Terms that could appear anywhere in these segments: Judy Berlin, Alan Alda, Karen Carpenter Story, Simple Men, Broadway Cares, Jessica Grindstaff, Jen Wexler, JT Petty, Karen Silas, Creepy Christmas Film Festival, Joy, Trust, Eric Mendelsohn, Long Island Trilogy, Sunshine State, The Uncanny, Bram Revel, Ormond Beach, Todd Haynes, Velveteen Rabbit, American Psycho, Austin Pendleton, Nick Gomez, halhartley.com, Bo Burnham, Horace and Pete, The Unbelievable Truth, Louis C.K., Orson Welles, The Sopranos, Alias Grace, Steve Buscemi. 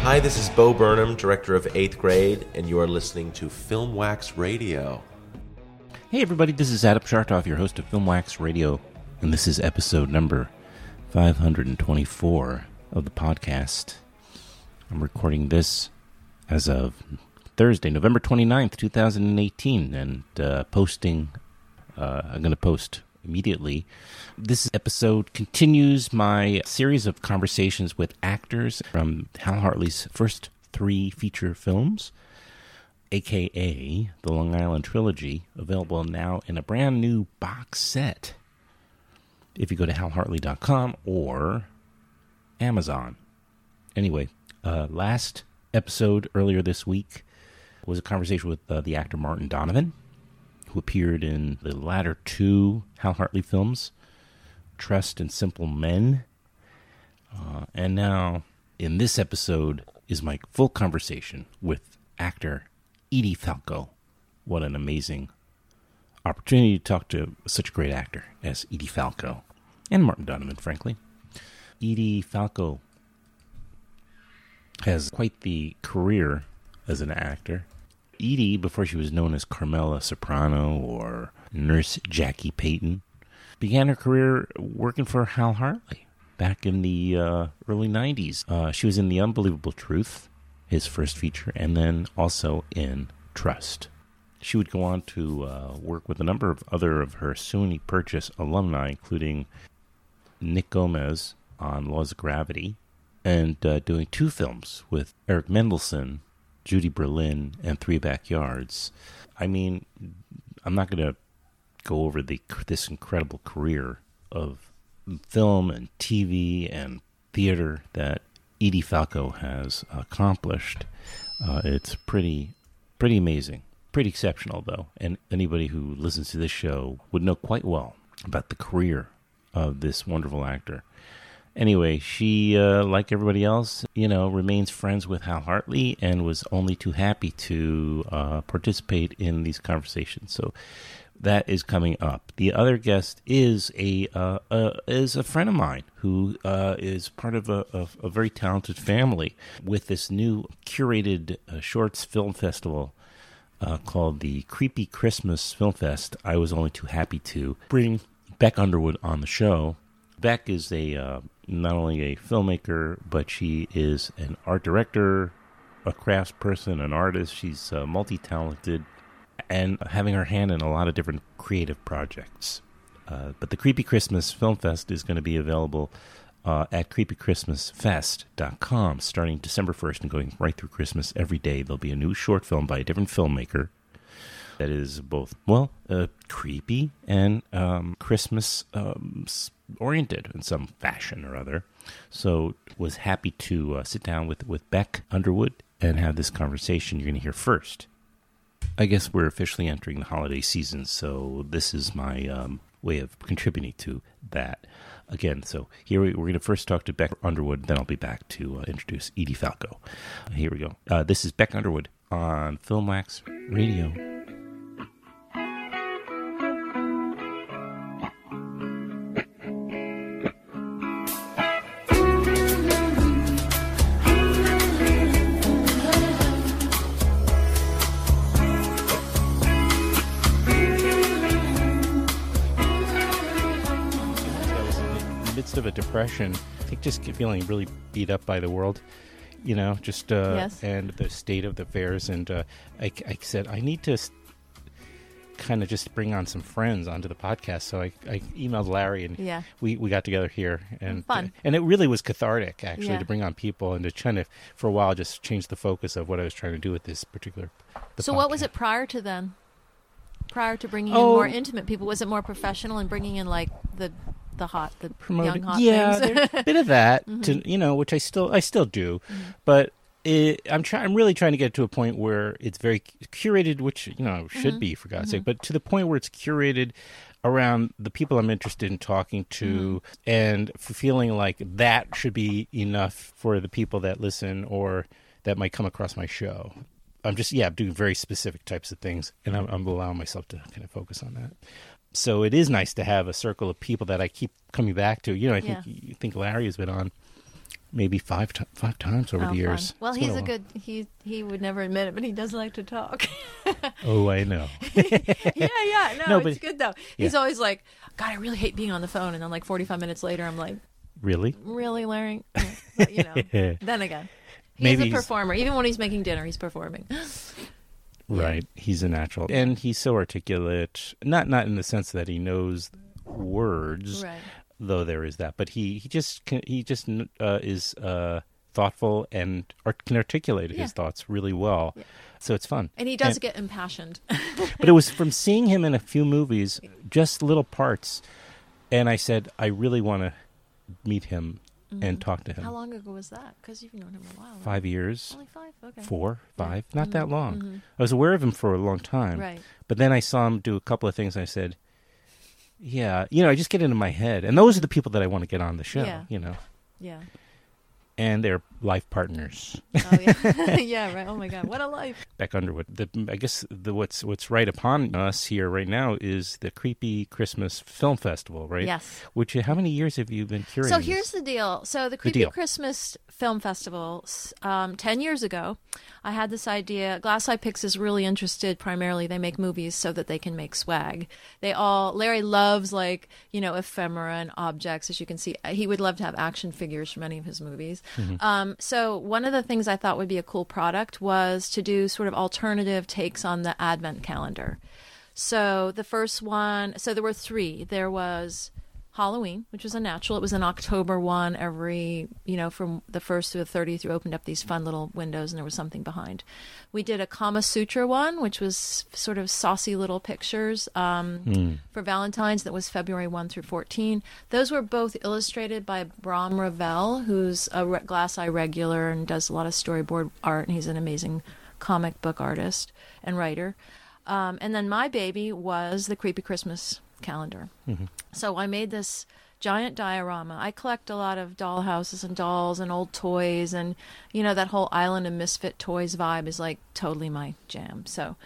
Hi, this is Bo Burnham, director of Eighth Grade, and you are listening to Film Wax Radio. Hey everybody, this is Adam Chartoff, your host of Film Wax Radio, and this is episode number 524 of the podcast. I'm recording this as of Thursday, November 29th, 2018, and I'm going to post immediately. This episode continues my series of conversations with actors from Hal Hartley's first three feature films, aka the Long Island Trilogy, available now in a brand new box set if you go to halhartley.com or Amazon. Anyway, last episode earlier this week was a conversation with the actor Martin Donovan, who appeared in the latter two Hal Hartley films, Trust and Simple Men. And now, in this episode, is my full conversation with actor Edie Falco. What an amazing opportunity to talk to such a great actor as Edie Falco, and Martin Donovan, frankly. Edie Falco has quite the career as an actor. Edie, before she was known as Carmela Soprano or Nurse Jackie Payton, began her career working for Hal Hartley back in the early 90s. She was in The Unbelievable Truth, his first feature, and then also in Trust. She would go on to work with a number of other of her SUNY Purchase alumni, including Nick Gomez on Laws of Gravity, and doing two films with Eric Mendelsohn, Judy Berlin, and Three Backyards. I mean, I'm not going to go over this incredible career of film and TV and theater that Edie Falco has accomplished. It's pretty amazing, pretty exceptional, though. And anybody who listens to this show would know quite well about the career of this wonderful actor. Anyway, she, like everybody else, remains friends with Hal Hartley and was only too happy to participate in these conversations. So that is coming up. The other guest is a friend of mine who is part of a very talented family with this new curated shorts film festival called the Creepy Christmas Film Fest. I was only too happy to bring Beck Underwood on the show. Beck is not only a filmmaker, but she is an art director, a craftsperson, an artist. She's multi-talented and having her hand in a lot of different creative projects. But the Creepy Christmas Film Fest is going to be available at creepychristmasfest.com starting December 1st and going right through Christmas. Every day there'll be a new short film by a different filmmaker that is both, creepy and Christmas oriented in some fashion or other. So was happy to sit down with Beck Underwood and have this conversation. You're going to hear first. I guess we're officially entering the holiday season, so this is my way of contributing to that. Again, so here we're going to first talk to Beck Underwood, then I'll be back to introduce Edie Falco. Here we go. This is Beck Underwood on Film Wax Radio. Of a depression, I think, just feeling really beat up by the world, just yes. And the state of the affairs, and I said I need to kind of just bring on some friends onto the podcast, so I emailed Larry, and we got together here, and fun. And it really was cathartic, actually, to bring on people and to kind of for a while just change the focus of what I was trying to do with this particular podcast. What was it prior to then? Prior to bringing in more intimate people, was it more professional and bringing in like the young hot things? Yeah, a bit of that, mm-hmm. Which I still do, mm-hmm. but I'm really trying to get to a point where it's very curated, which, you know, should be, for God's sake, but to the point where it's curated around the people I'm interested in talking to, and feeling like that should be enough for the people that listen or that might come across my show. I'm just, doing very specific types of things, and I'm allowing myself to kind of focus on that. So it is nice to have a circle of people that I keep coming back to. You know, I think you think Larry has been on maybe five times over the years. Well, it's he would never admit it, but he does like to talk. Oh, I know. No, it's good though. Yeah. He's always like, God, I really hate being on the phone, and then like 45 minutes later, I'm like, Really, Larry? But, you know, then again, he's a performer. Even when he's making dinner, he's performing. Right. He's a natural. And he's so articulate, not in the sense that he knows words, though there is that, but he just is thoughtful and can articulate his thoughts really well. Yeah. So it's fun. And he does get impassioned. But it was from seeing him in a few movies, just little parts, and I said, I really want to meet him and talk to him. How long ago was that? Because you've known him a while. 5 years. Only five? Okay. Four, five, not that long. I was aware of him for a long time. Right. But then I saw him do a couple of things, and I said, yeah, you know, I just get into my head. And those are the people that I want to get on the show, you know. Yeah. And they're life partners. Oh, yeah. Yeah, right. Oh, my God. What a life. Beck Underwood. I guess what's right upon us here right now is the Creepy Christmas Film Festival, right? Yes. Which, how many years have you been curating? So here's the deal. So the Creepy Christmas Film Festival, 10 years ago, I had this idea. Glass Eye Pix is really interested primarily. They make movies so that they can make swag. Larry loves, like, you know, ephemera and objects, as you can see. He would love to have action figures from any of his movies. So one of the things I thought would be a cool product was to do sort of alternative takes on the advent calendar. So the first one, so there were three. There was Halloween, which was a natural. It was an October one every, you know, from the 1st to the 30th, you opened up these fun little windows and there was something behind. We did a Kama Sutra one, which was sort of saucy little pictures for Valentine's. That was February 1 through 14. Those were both illustrated by Bram Revel, who's a Glass Eye regular and does a lot of storyboard art. And he's an amazing comic book artist and writer. And then my baby was the Creepy Christmas calendar. So I made this giant diorama. I collect a lot of dollhouses and dolls and old toys, and you know, that whole Island of Misfit Toys vibe is like totally my jam. So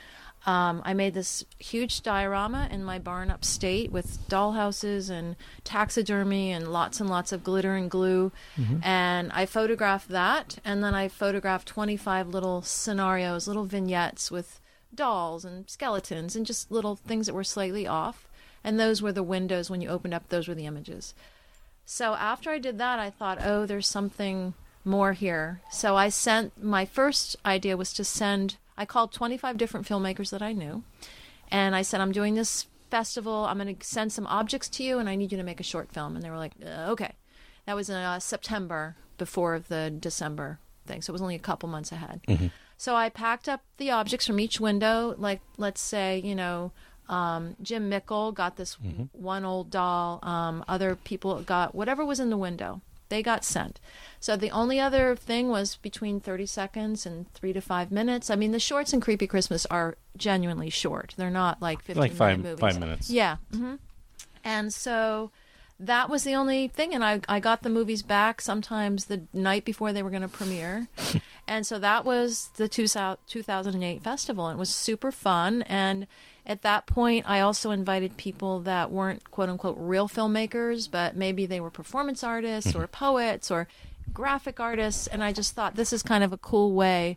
I made this huge diorama in my barn upstate with dollhouses and taxidermy and lots of glitter and glue. And I photographed that, and then I photographed 25 little scenarios, little vignettes with dolls and skeletons and just little things that were slightly off. And those were the windows when you opened up. Those were the images. So after I did that, I thought, oh, there's something more here. So I sent, my first idea was to send, I called 25 different filmmakers that I knew. And I said, I'm doing this festival. I'm going to send some objects to you, and I need you to make a short film. And they were like, okay. That was in September before the December thing. So it was only a couple months ahead. So I packed up the objects from each window. Like, let's say, you know, Jim Mickle got this one old doll. Other people got whatever was in the window. They got sent. So the only other thing was between 30 seconds and 3 to 5 minutes. I mean, the shorts in Creepy Christmas are genuinely short. They're not like 15-minute movies. 5 minutes. Yeah. And so that was the only thing. And I got the movies back sometimes the night before they were going to premiere. And so that was the 2008 festival. It was super fun. And at that point, I also invited people that weren't, quote-unquote, real filmmakers, but maybe they were performance artists or poets or graphic artists, and I just thought this is kind of a cool way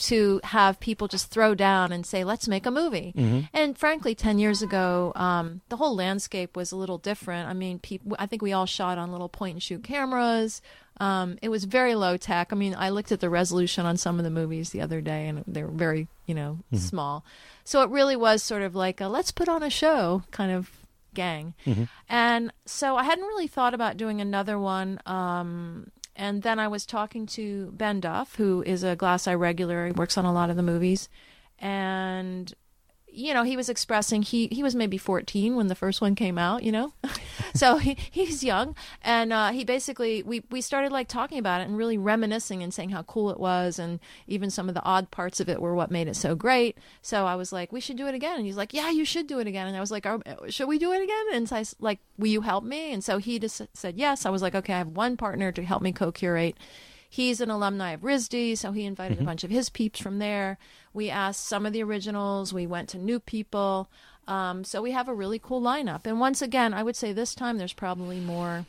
to have people just throw down and say, let's make a movie. And frankly, 10 years ago, the whole landscape was a little different. I mean, I think we all shot on little point-and-shoot cameras. It was very low tech. I mean, I looked at the resolution on some of the movies the other day, and they were very, you know, small. So it really was sort of like a let's put on a show kind of gang. And so I hadn't really thought about doing another one. And then I was talking to Ben Duff, who is a Glass Eye regular. He works on a lot of the movies. And you know, he was expressing, he was maybe 14 when the first one came out, you know, so he's young. And he basically, we started like talking about it and really reminiscing and saying how cool it was. And even some of the odd parts of it were what made it so great. So I was like, we should do it again. And he's like, yeah, you should do it again. And I was like, should we do it again? And so I was like, will you help me? And so he just said, yes. I was like, okay, I have one partner to help me co-curate. He's an alumni of RISD, so he invited a bunch of his peeps from there. We asked some of the originals. We went to new people. So we have a really cool lineup. And once again, I would say this time there's probably more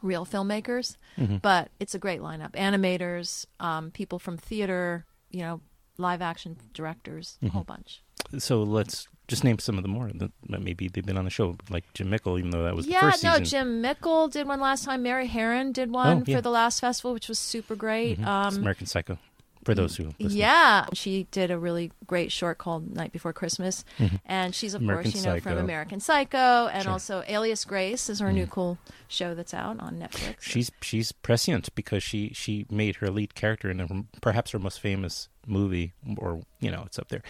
real filmmakers, but it's a great lineup. Animators, people from theater, you know, live action directors, a whole bunch. So let's just name some of the more that maybe they've been on the show, like Jim Mickle, even though that was the first season. Jim Mickle did one last time. Mary Herron did one for the last festival, which was super great. American Psycho, for those who listen. Yeah. She did a really great short called Night Before Christmas. And she's, of course, you know, from American Psycho. And also Alias Grace is her new cool show that's out on Netflix. She's prescient because she made her lead character in perhaps her most famous movie, or, you know, it's up there,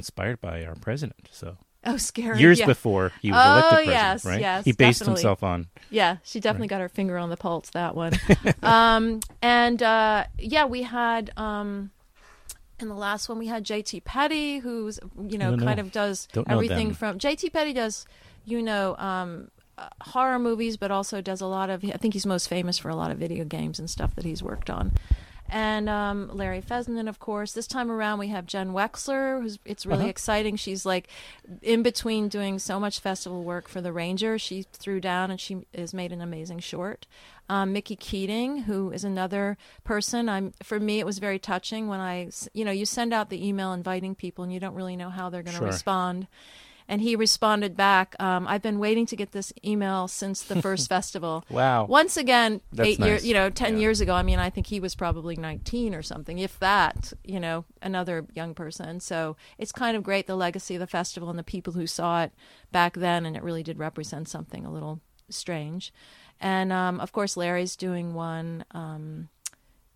inspired by our president. So scary. Years before he was elected president, right? Yes, he based himself on. Yeah, she definitely got her finger on the pulse, that one. We had in the last one we had JT Petty, who's, you know, kind of does everything from JT Petty does, you know, horror movies, but also does a lot of, I think he's most famous for a lot of video games and stuff that he's worked on. And Larry Fessenden, of course. This time around, we have Jen Wexler, it's really exciting. She's like in between doing so much festival work for The Ranger. She threw down and she has made an amazing short. Mickey Keating, who is another person. For me, it was very touching when you send out the email inviting people and you don't really know how they're going to respond. And he responded back, I've been waiting to get this email since the first festival. Wow. Once again, that's 8 years, you know, 10 years ago. I mean, I think he was probably 19 or something, if that, you know, another young person. So it's kind of great, the legacy of the festival and the people who saw it back then. And it really did represent something a little strange. And, of course, Larry's doing one.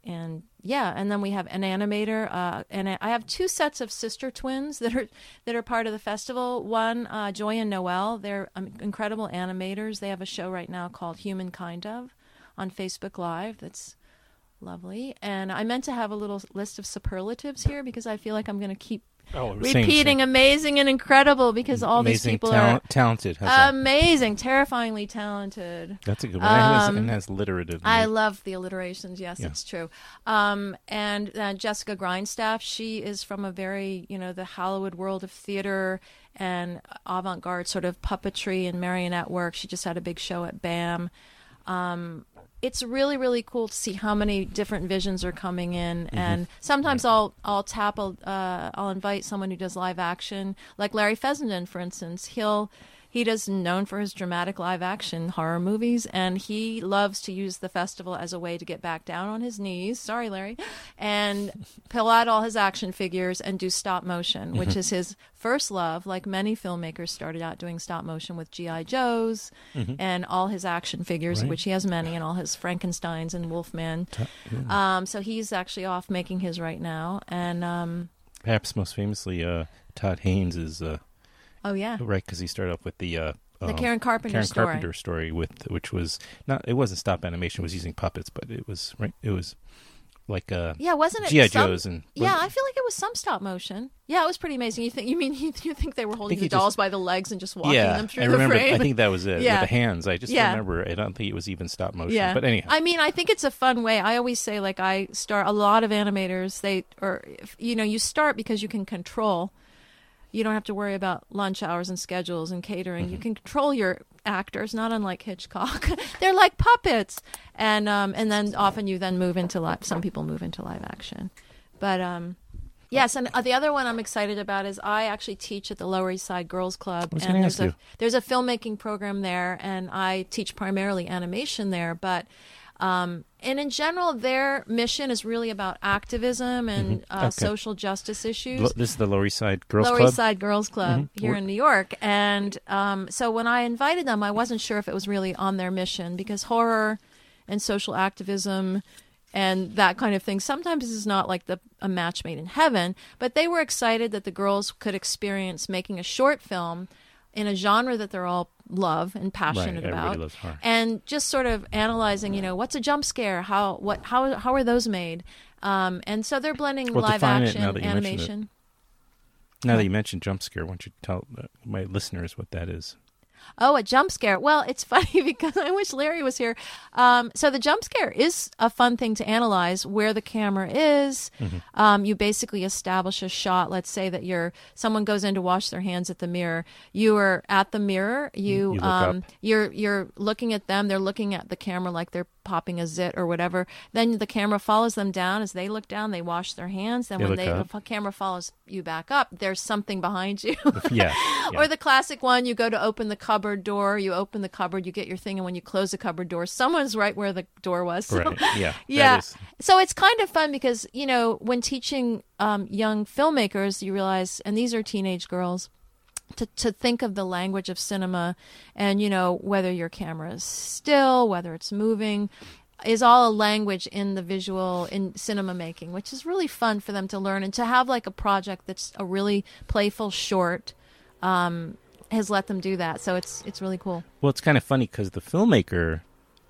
And then we have an animator, and I have two sets of sister twins that are part of the festival. One, Joy and Noelle, they're incredible animators. They have a show right now called Human Kind Of on Facebook Live. That's lovely. And I meant to have a little list of superlatives here because I feel like I'm going to keep repeating amazing and incredible because all amazing, these people are talented. Amazing, terrifyingly talented. That's a good one. And that's alliterative. I love the alliterations. Yes, it's true. And Jessica Grindstaff, she is from a very, you know, the Hollywood world of theater and avant-garde sort of puppetry and marionette work. She just had a big show at BAM. It's really, really cool to see how many different visions are coming in. And sometimes I'll invite someone who does live action, like Larry Fessenden, for instance. He is known for his dramatic live action horror movies, and he loves to use the festival as a way to get back down on his knees. Sorry, Larry. And pull out all his action figures and do stop motion, which is his first love. Like many filmmakers started out doing stop motion with G.I. Joes and all his action figures, which he has many, and all his Frankensteins and Wolfman. So he's actually off making his right now. And perhaps most famously, Todd Haynes is... Oh yeah, right. Because he started off with the Karen Carpenter story, which was not. It wasn't stop animation. It was using puppets, but it was right. It was like wasn't it G.I. Joe's and I feel like it was some stop motion. Yeah, it was pretty amazing. You think they were holding the dolls by the legs and just walking them through the frame? I think that was it. Yeah. With the hands. I just remember. I don't think it was even stop motion. Yeah. But anyhow. I mean, I think it's a fun way. I always say, like, I start a lot of animators. You start because you can control. You don't have to worry about lunch hours and schedules and catering. You can control your actors, not unlike Hitchcock. They're like puppets. And then often you then move into live. Some people move into live action. But yes, and the other one I'm excited about is I actually teach at the Lower East Side Girls Club. And there's a filmmaking program there, and I teach primarily animation there. But and in general, their mission is really about activism and social justice issues. This is the Lower East Side Girls Club here in New York. And so when I invited them, I wasn't sure if it was really on their mission because horror and social activism and that kind of thing. Sometimes it's not like a match made in heaven, but they were excited that the girls could experience making a short film in a genre that they're all love and passionate about, loves horror. And just sort of analyzing, you know, what's a jump scare? How are those made? And so they're blending live action, animation. Now that you mentioned jump scare, why don't you tell my listeners what that is? Oh, a jump scare. Well, it's funny because I wish Larry was here. So the jump scare is a fun thing to analyze, where the camera is. Mm-hmm. You basically establish a shot. Let's say that someone goes in to wash their hands at the mirror. You are at the mirror. You you're looking at them. They're looking at the camera like they're popping a zit or whatever. Then the camera follows them down. As they look down, they wash their hands. Then the camera follows you back up, there's something behind you. Yeah. Or the classic one, you go to open the cupboard door, you open the cupboard, you get your thing, and when you close the cupboard door, someone's right where the door was. So, right. Yeah. Yeah. So it's kind of fun because, you know, when teaching young filmmakers, you realize, and these are teenage girls, to think of the language of cinema, and, you know, whether your camera is still, whether it's moving, is all a language in the visual, in cinema making, which is really fun for them to learn. And to have like a project that's a really playful short has let them do that. So it's really cool. Well, it's kind of funny because the filmmaker,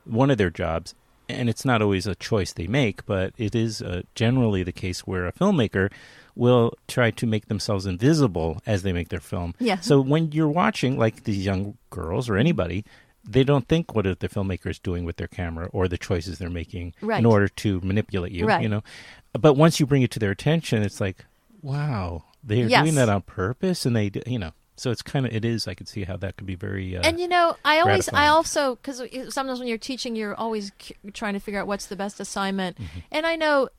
one of their jobs, and it's not always a choice they make, but it is generally the case where a filmmaker will try to make themselves invisible as they make their film. Yeah. So when you're watching, like, these young girls or anybody, they don't think what the filmmaker is doing with their camera or the choices they're making in order to manipulate you, you know. But once you bring it to their attention, it's like, wow, they're doing that on purpose, and they, you know. So it's kind of, I could see how that could be very and, you know, I also, because sometimes when you're teaching, you're always trying to figure out what's the best assignment. Mm-hmm. And I know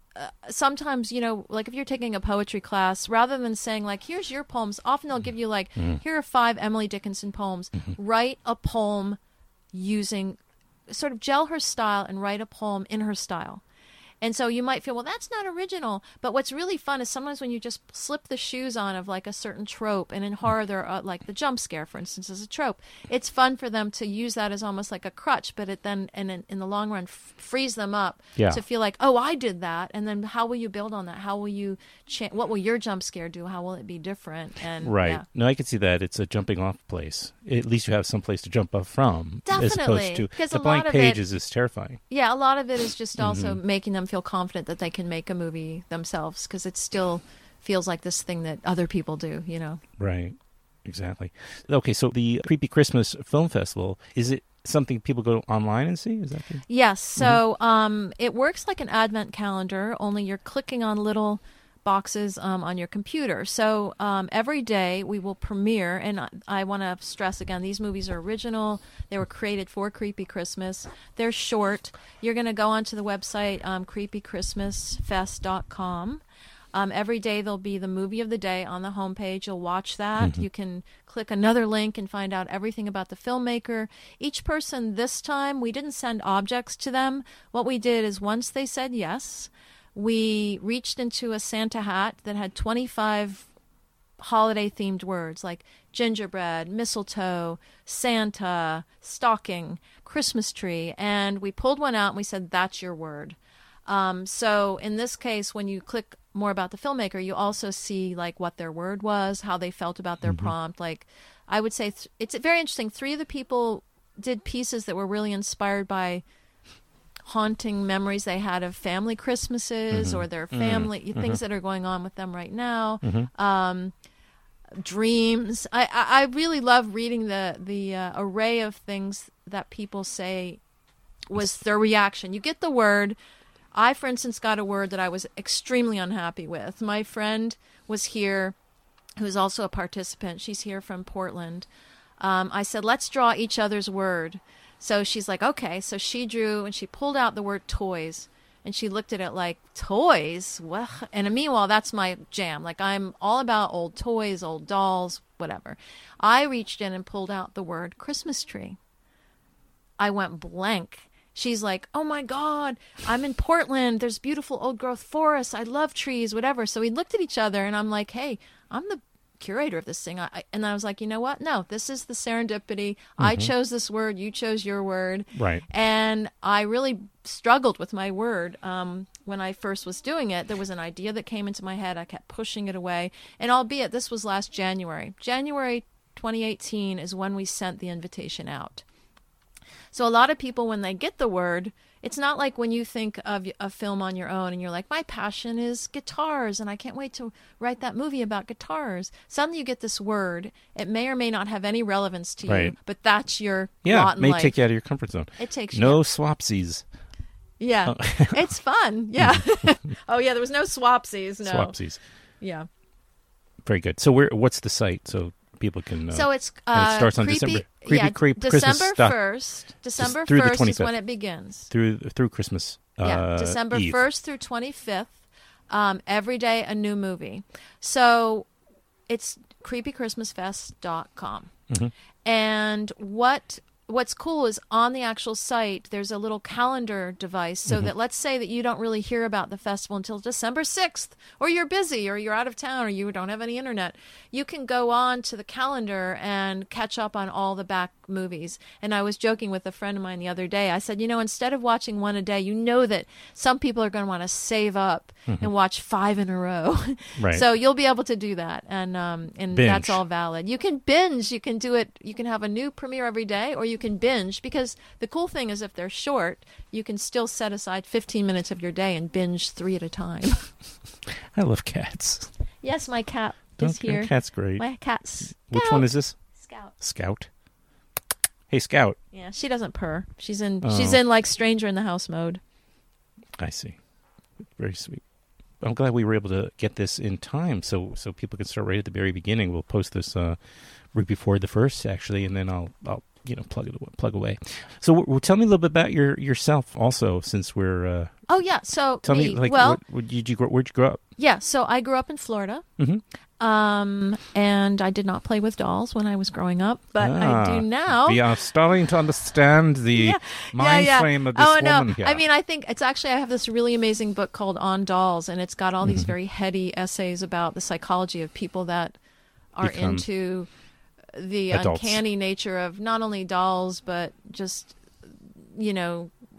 sometimes, you know, like if you're taking a poetry class, rather than saying like, here's your poems, often they'll give you like, here are 5 Emily Dickinson poems. Mm-hmm. Write a poem using, sort of gel her style and write a poem in her style. And so you might feel, well, that's not original. But what's really fun is sometimes when you just slip the shoes on of like a certain trope, and in horror, there are, like the jump scare, for instance, is a trope. It's fun for them to use that as almost like a crutch, but it then, and in the long run, frees them up to feel like, oh, I did that. And then how will you build on that? How will you, what will your jump scare do? How will it be different? And no, I can see that. It's a jumping off place. At least you have some place to jump off from. Definitely. As opposed to, the blank page is terrifying. Yeah, a lot of it is just also making them feel confident that they can make a movie themselves, because it still feels like this thing that other people do, you know. Right, exactly. Okay, so the Creepy Christmas Film Festival, is it something people go online and see? Is that the... Yes, so it works like an advent calendar, only you're clicking on little boxes on your computer. So every day we will premiere, and I want to stress again, these movies are original. They were created for Creepy Christmas. They're short. You're going to go onto the website, creepychristmasfest.com. Every day there'll be the movie of the day on the homepage. You'll watch that. Mm-hmm. You can click another link and find out everything about the filmmaker. Each person this time, we didn't send objects to them. What we did is once they said yes, we reached into a Santa hat that had 25 holiday-themed words like gingerbread, mistletoe, Santa, stocking, Christmas tree, and we pulled one out and we said, that's your word. So in this case, when you click more about the filmmaker, you also see like what their word was, how they felt about their prompt. Like I would say it's very interesting. 3 of the people did pieces that were really inspired by haunting memories they had of family Christmases or their family things that are going on with them right now, dreams. I really love reading the array of things that people say was their reaction. You get the word. I, for instance, got a word that I was extremely unhappy with. My friend was here, who's also a participant. She's here from Portland. I said, let's draw each other's word. So she's like, okay. So she drew and she pulled out the word toys, and she looked at it like, toys? What? And meanwhile, that's my jam. Like, I'm all about old toys, old dolls, whatever. I reached in and pulled out the word Christmas tree. I went blank. She's like, oh my God, I'm in Portland. There's beautiful old growth forests. I love trees, whatever. So we looked at each other, and I'm like, hey, I'm the curator of this thing. And I was like, you know what? No, this is the serendipity. Mm-hmm. I chose this word. You chose your word. Right. And I really struggled with my word. When I first was doing it, there was an idea that came into my head. I kept pushing it away. And albeit this was last January. January 2018 is when we sent the invitation out. So a lot of people, when they get the word, it's not like when you think of a film on your own and you're like, my passion is guitars and I can't wait to write that movie about guitars. Suddenly you get this word. It may or may not have any relevance to you, right. But that's your lot in life. Yeah, it may take you out of your comfort zone. It takes you. No swapsies. Yeah. Oh. It's fun. Yeah. Oh, yeah, there was no swapsies. No. Swapsies. Yeah. Very good. So what's the site? So people can... So it's... it starts on December... December 1st is when it begins. Through Christmas December Eve. 1st through 25th, every day a new movie. So it's creepychristmasfest.com. Mm-hmm. And what's cool is on the actual site, there's a little calendar device so mm-hmm. that let's say that you don't really hear about the festival until December 6th, or you're busy, or you're out of town, or you don't have any internet. You can go on to the calendar and catch up on all the back movies. And I was joking with a friend of mine the other day. I said, instead of watching one a day, that some people are going to want to save up mm-hmm. and watch 5 in a row. Right. So you'll be able to do that. And binge. That's all valid. You can binge. You can do it. You can have a new premiere every day, or you can binge, because the cool thing is if they're short, you can still set aside 15 minutes of your day and binge 3 at a time. I love cats. Yes, my cat is here. Your cat's great. My cat's Scout. Which one is this? Scout. Hey, Scout. Yeah, she doesn't purr. She's in like stranger in the house mode. I see. Very sweet. I'm glad we were able to get this in time so people can start right at the very beginning. We'll post this right before the first, actually, and then I'll plug away. So tell me a little bit about yourself also, since we're... So tell me, where'd you grow up? Yeah, so I grew up in Florida, mm-hmm. And I did not play with dolls when I was growing up, but I do now. We are starting to understand the mind frame of this woman here. I mean, I think it's actually, I have this really amazing book called On Dolls, and it's got all these mm-hmm. very heady essays about the psychology of people that are into... the adults. Uncanny nature of not only dolls, but just,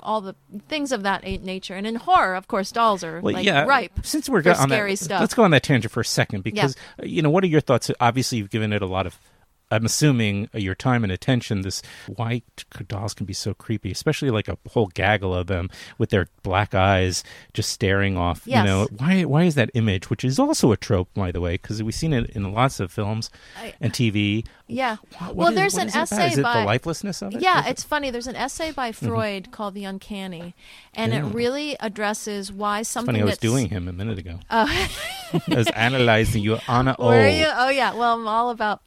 all the things of that nature. And in horror, of course, dolls are ripe since we're on scary stuff. Let's go on that tangent for a second, because, what are your thoughts? Obviously, you've given it a lot of, I'm assuming, your time and attention. This why dolls can be so creepy, especially like a whole gaggle of them with their black eyes just staring off. Yes. Why is that image, which is also a trope, by the way, because we've seen it in lots of films and TV. Yeah. There's an essay about the lifelessness of it. Yeah, it's funny. There's an essay by Freud mm-hmm. called The Uncanny, and it really addresses why something. It's funny, I was doing him a minute ago. Oh. I was analyzing you on a O. Were you? Oh yeah. Well, I'm all about.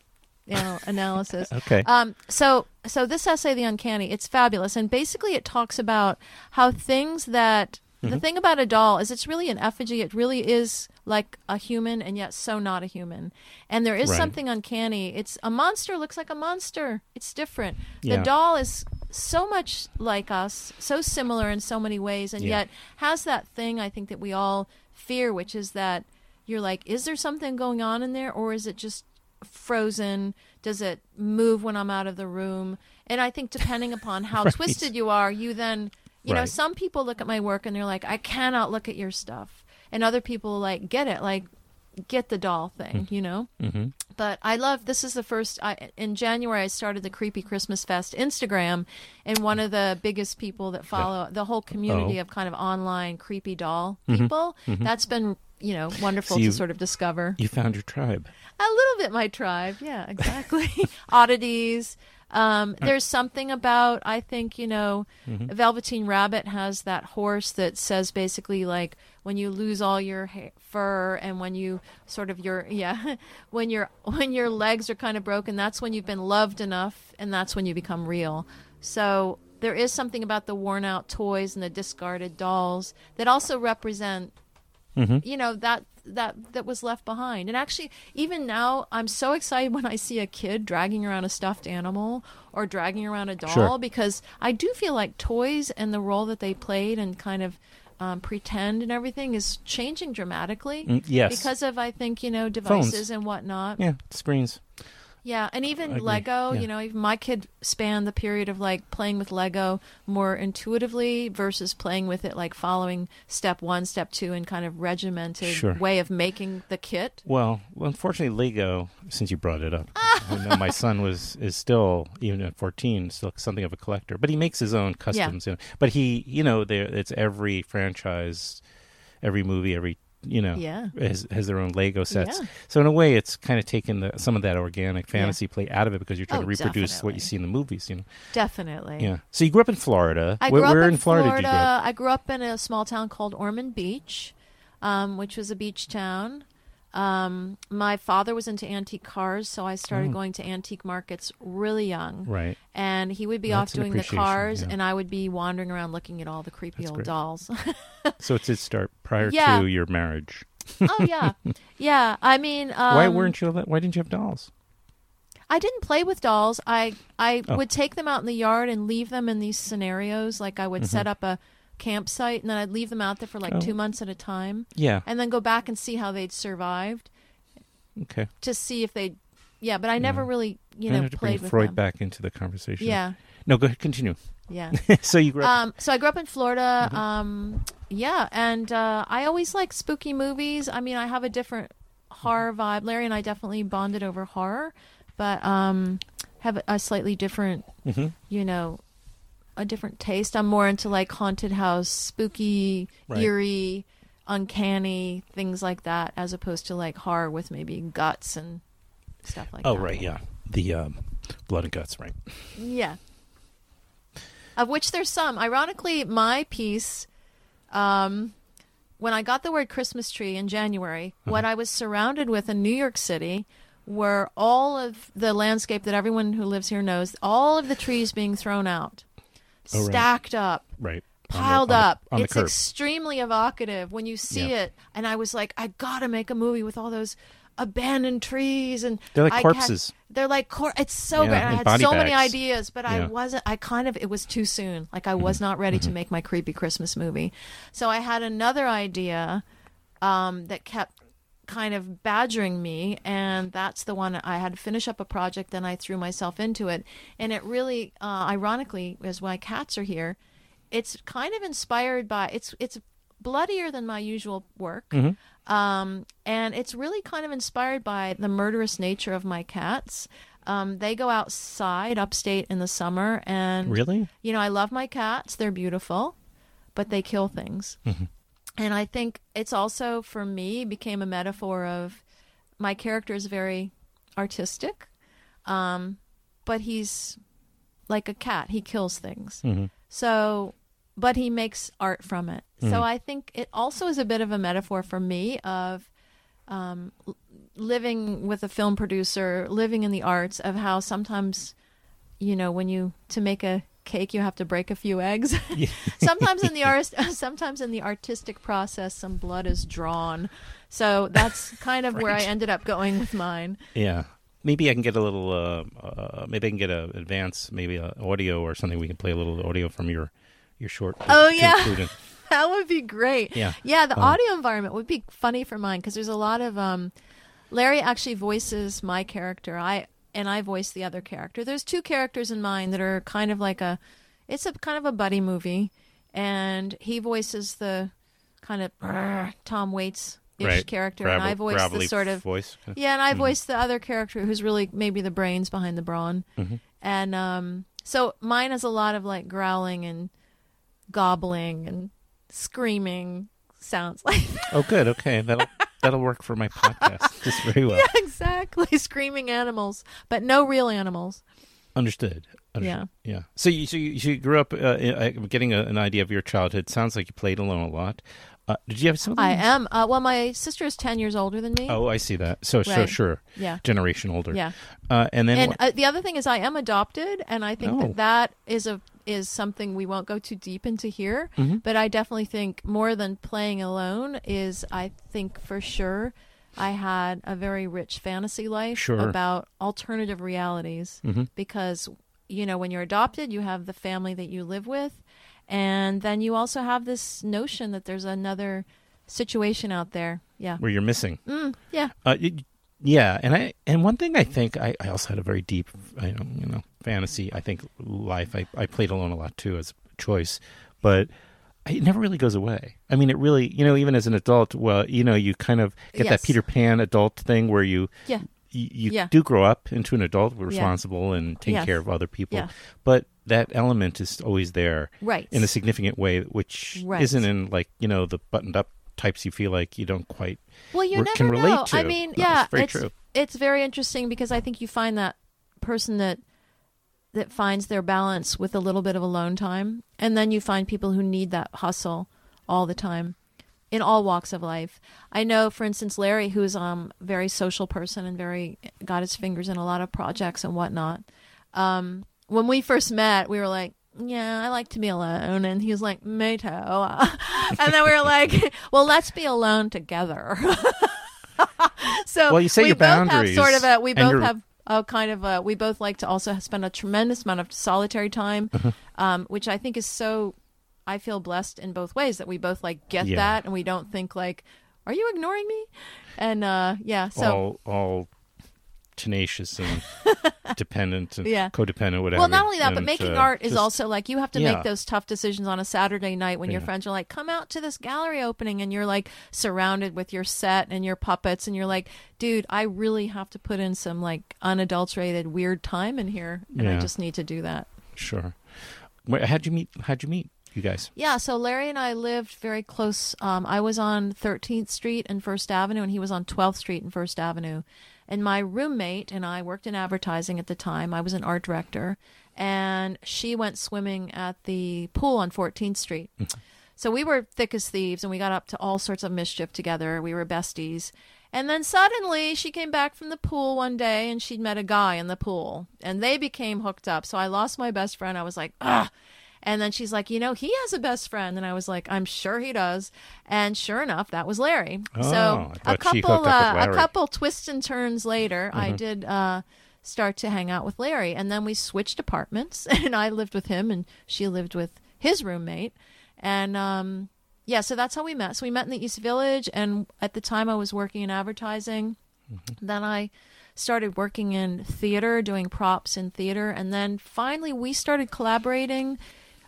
Analysis. Okay. So this essay, The Uncanny, it's fabulous. And basically it talks about how things that, the thing about a doll is it's really an effigy. It really is like a human and yet so not a human. And there is something uncanny. It's a monster, looks like a monster. It's different. The doll is so much like us, so similar in so many ways, and yet has that thing I think that we all fear, which is that you're like, is there something going on in there, or is it just frozen? Does it move when I'm out of the room? And I think depending upon how twisted you are, you then, some people look at my work and they're like, I cannot look at your stuff. And other people like, get it, like, get the doll thing, Mm-hmm. But I love, this is the first, in January, I started the Creepy Christmas Fest Instagram, and one of the biggest people that follow the whole community of kind of online creepy doll people, that's been wonderful to sort of discover. You found your tribe. A little bit my tribe. Yeah, exactly. Oddities. There's something about, I think, Velveteen Rabbit has that horse that says basically like when you lose all your fur and when you sort of when your legs are kind of broken, that's when you've been loved enough and that's when you become real. So there is something about the worn out toys and the discarded dolls that also represent that was left behind. And actually, even now, I'm so excited when I see a kid dragging around a stuffed animal or dragging around a doll, because I do feel like toys and the role that they played and kind of pretend and everything is changing dramatically. Yes. Because of, I think, devices, phones, and whatnot. Yeah, screens. Yeah, and even Lego, even my kid spanned the period of playing with Lego more intuitively versus playing with it following step one, step two, and kind of regimented way of making the kit. Well, unfortunately, Lego, since you brought it up, I know my son is still, even at 14, still something of a collector, but he makes his own customs. Yeah. But he, it's every franchise, every movie, every has their own Lego sets. Yeah. So in a way, it's kind of taken some of that organic fantasy play out of it because you're trying to reproduce what you see in the movies, Definitely. Yeah. So you grew up in Florida. Where in Florida did you grow up? I grew up in a small town called Ormond Beach, which was a beach town. My father was into antique cars, so I started going to antique markets really young. Right. And he would be off doing the cars, and I would be wandering around looking at all the creepy old dolls. So it did start prior to your marriage. Oh, yeah. Yeah, I mean... why didn't you have dolls? I didn't play with dolls. I would take them out in the yard and leave them in these scenarios. I would set up a campsite, and then I'd leave them out there for 2 months at a time. Yeah. And then go back and see how they'd survived. Okay. To see if they'd... Yeah, but I never really, played with them. Freud back into the conversation. Yeah. No, go ahead, continue. Yeah. So you grew up... So I grew up in Florida. Mm-hmm. And I always like spooky movies. I mean, I have a different horror vibe. Larry and I definitely bonded over horror, but have a slightly different, a different taste. I'm more into haunted house, spooky, eerie, uncanny, things like that, as opposed to horror with maybe guts and stuff like that. Oh, right, yeah. The blood and guts, right. Yeah. Of which there's some. Ironically, my piece, when I got the word Christmas tree in January, what I was surrounded with in New York City were all of the landscape that everyone who lives here knows, all of the trees being thrown out. Oh, stacked up, right, piled up. It's extremely evocative when you see it. And I was like, I gotta make a movie with all those abandoned trees, and they're like corpses. It's so great. I had so many ideas, but I wasn't. It was too soon. I was not ready to make my creepy Christmas movie. So I had another idea that kept kind of badgering me, and that's the one I had to finish up a project, then I threw myself into it, and it really ironically is why cats are here. It's kind of inspired by it's bloodier than my usual work, and it's really kind of inspired by the murderous nature of my cats. They go outside upstate in the summer, and really, I love my cats, they're beautiful, but they kill things. And I think it's also, for me, became a metaphor of my character is very artistic, but he's like a cat. He kills things. So, but he makes art from it. So I think it also is a bit of a metaphor for me of living with a film producer, living in the arts, of how sometimes, when you, to make a cake, you have to break a few eggs. Sometimes in the artistic process, some blood is drawn. So that's kind of where I ended up going with mine. Yeah, maybe I can get a little. Maybe I can get an advance, maybe audio or something. We can play a little audio from your short. Oh yeah, that would be great. Yeah. The audio environment would be funny for mine because there's a lot of. Larry actually voices my character. I voice the other character. There's two characters in mine that are kind of it's a kind of a buddy movie, and he voices the kind of Tom Waits-ish character, and I voice the sort of voice. Yeah, and I voice the other character who's really maybe the brains behind the brawn, and so mine has a lot of growling and gobbling and screaming sounds like that. Oh, good. Okay, That'll work for my podcast just very well. Yeah, exactly. Screaming animals, but no real animals. Understood. Yeah. So you grew up getting an idea of your childhood. Sounds like you played alone a lot. Did you have something? I am. Well, my sister is 10 years older than me. Oh, I see that. So sure. Yeah. Generation older. Yeah. And the other thing is I am adopted, and I think that is is something we won't go too deep into here, but I definitely think more than playing alone is, I think for sure, I had a very rich fantasy life about alternative realities because, when you're adopted, you have the family that you live with, And then you also have this notion that there's another situation out there. Yeah. Where you're missing. Yeah. And one thing I think, I also had a very deep, fantasy, I think, life. I played alone a lot, too, as a choice. But it never really goes away. I mean, it really, even as an adult, well, you kind of get that Peter Pan adult thing where you... Yeah. You do grow up into an adult, responsible and take care of other people. Yeah. But that element is always there in a significant way, which isn't in the buttoned up types you feel like you don't quite relate to. I mean, it's very true. It's very interesting because I think you find that person that finds their balance with a little bit of alone time. And then you find people who need that hustle all the time. In all walks of life. I know, for instance, Larry, who's a very social person and very got his fingers in a lot of projects and whatnot. When we first met, we were like, yeah, I like to be alone. And he was like, me too. And then we were like, well, let's be alone together. So well, you say we your both boundaries have sort of a, we both your... have a kind of a, we both like to also spend a tremendous amount of solitary time, which I think is so... I feel blessed in both ways that we both get that and we don't think are you ignoring me? And so all tenacious and dependent and codependent, whatever. Well, not only that, but making art is also you have to make those tough decisions on a Saturday night when your friends are like, come out to this gallery opening, and you're surrounded with your set and your puppets, and you're like, dude, I really have to put in some unadulterated weird time in here, and I just need to do that. Sure. Wait, how'd you meet? You guys. Yeah, so Larry and I lived very close. I was on 13th Street and First Avenue, and he was on 12th Street and First Avenue. And my roommate and I worked in advertising at the time. I was an art director, and she went swimming at the pool on 14th Street. So we were thick as thieves, and we got up to all sorts of mischief together. We were besties. And then suddenly she came back from the pool one day, and she'd met a guy in the pool, and they became hooked up. So I lost my best friend. I was like, ugh. And then she's like, he has a best friend. And I was like, I'm sure he does. And sure enough, that was Larry. Oh, so a couple twists and turns later, I did start to hang out with Larry. And then we switched apartments. And I lived with him, and she lived with his roommate. And so that's how we met. So we met in the East Village. And at the time, I was working in advertising. Then I started working in theater, doing props in theater. And then finally, we started collaborating.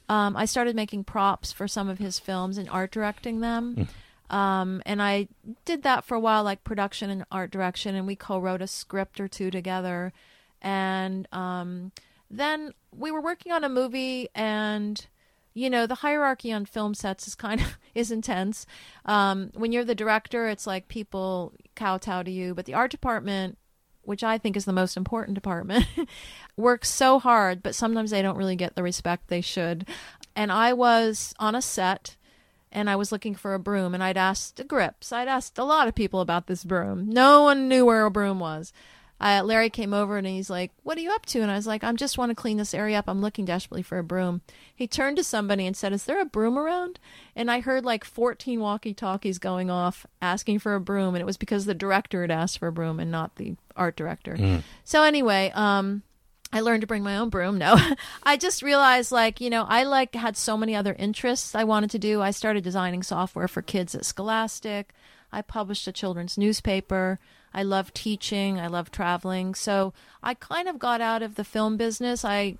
I started making props for some of his films and art directing them. And I did that for a while, production and art direction. And we co-wrote a script or two together. And then we were working on a movie, and... the hierarchy on film sets is is intense. When you're the director, it's people kowtow to you. But the art department, which I think is the most important department, works so hard, but sometimes they don't really get the respect they should. And I was on a set, and I was looking for a broom, and I'd asked the grips. I'd asked a lot of people about this broom. No one knew where a broom was. Larry came over, and he's like, what are you up to? And I was like, I just want to clean this area up. I'm looking desperately for a broom. He turned to somebody and said, is there a broom around? And I heard 14 walkie-talkies going off asking for a broom. And it was because the director had asked for a broom and not the art director. So anyway, I learned to bring my own broom. No, I just realized I had so many other interests I wanted to do. I started designing software for kids at Scholastic. I published a children's newspaper. I love teaching. I love traveling. So I kind of got out of the film business. I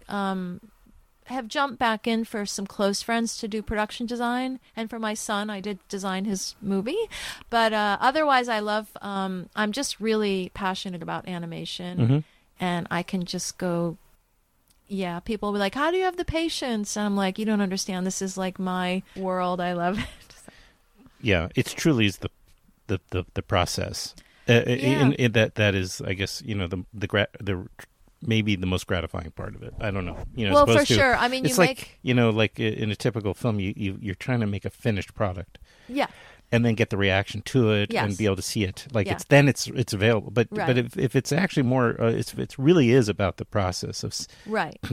have jumped back in for some close friends to do production design. And for my son, I did design his movie. But otherwise, I love, I'm just really passionate about animation. And I can just go, people will be like, how do you have the patience? And I'm like, you don't understand. This is my world. I love it. Yeah, it truly is the process. And that is, I guess, the maybe the most gratifying part of it. I don't know. Well, for sure. I mean, it's in a typical film, you're trying to make a finished product. Yeah. And then get the reaction to it and be able to see it. It's available. But but if it's actually more, it really is about the process of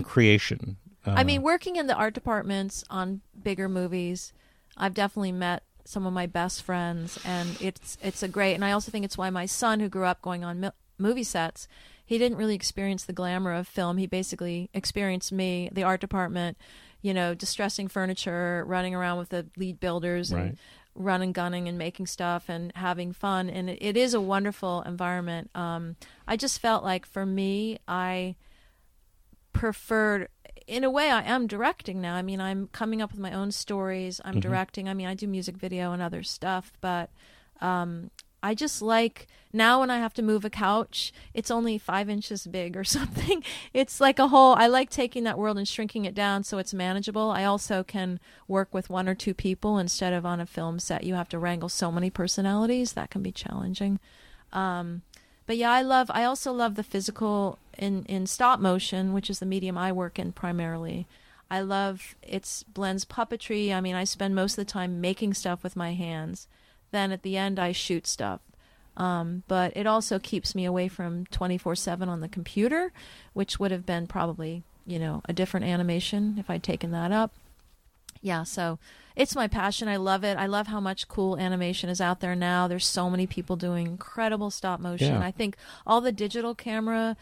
creation. Working in the art departments on bigger movies, I've definitely met some of my best friends, and it's a great, and I also think it's why my son, who grew up going on movie sets, he didn't really experience the glamour of film. He basically experienced me, the art department, you know, distressing furniture, running around with the lead builders and run and gunning and making stuff and having fun. And it is a wonderful environment. I just felt like for me, I preferred, in a way I am directing now. I mean, I'm coming up with my own stories. I'm directing. I mean, I do music video and other stuff, but I just like now when I have to move a couch, it's only 5 inches big or something. It's like a whole, I like taking that world and shrinking it down so it's manageable. I also can work with one or two people instead of on a film set. You have to wrangle so many personalities. That can be challenging. But yeah, I also love the physical in stop motion, which is the medium I work in primarily. I love, it blends puppetry. I mean, I spend most of the time making stuff with my hands. Then at the end, I shoot stuff. But it also keeps me away from 24/7 on the computer, which would have been probably, you know, a different animation if I'd taken that up. Yeah, so it's my passion. I love it. I love how much cool animation is out there now. There's so many people doing incredible stop motion. Yeah. I think all the digital camera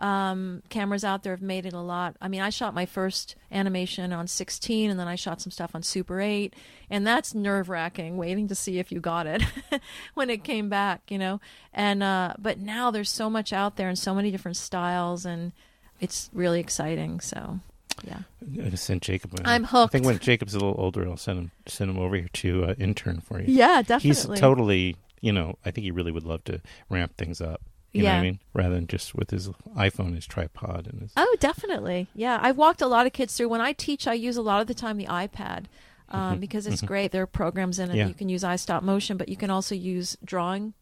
cameras out there have made it a lot. I mean, I shot my first animation on 16, and then I shot some stuff on Super 8, and that's nerve-wracking, waiting to see if you got it when it came back, you know. And but now there's so much out there and so many different styles, and it's really exciting. So yeah, I sent Jacob. I'm hooked. I think when Jacob's a little older, I'll send him over here to intern for you. Yeah, definitely. He's totally, you know, I think he really would love to ramp things up. You know what I mean? Rather than just with his iPhone, his tripod. And his... Oh, definitely. Yeah. I've walked a lot of kids through. When I teach, I use a lot of the time the iPad because it's great. There are programs in it. Yeah. You can use iStop Motion, but you can also use drawing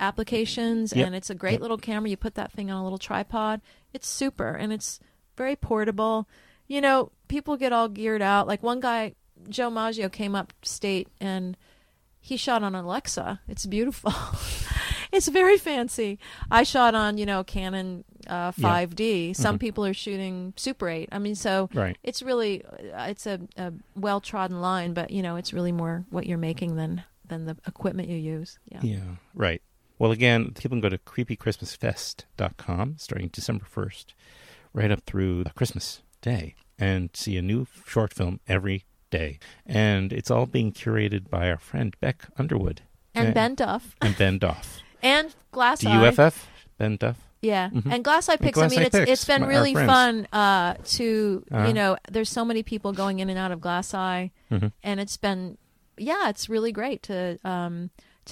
applications. Yep. And it's a great little camera. You put that thing on a little tripod. It's super. And it's very portable. You know, people get all geared out. Like one guy, Joe Maggio, came upstate and he shot on Alexa. It's beautiful. It's very fancy. I shot on, you know, Canon 5D. Yeah. Some people are shooting Super 8. I mean, so it's really, it's a well-trodden line, but, you know, it's really more what you're making than the equipment you use. Yeah. Yeah, right. Well, again, people can go to creepychristmasfest.com starting December 1st, right up through Christmas Day, and see a new short film every day. And it's all being curated by our friend Beck Underwood. And Ben Duff. And Ben Duff. And Glass Eye. DUFF, Ben Duff. Yeah, and Glass Eye Pix. I mean, it's been really fun to, you know, there's so many people going in and out of Glass Eye. And it's been, yeah, it's really great to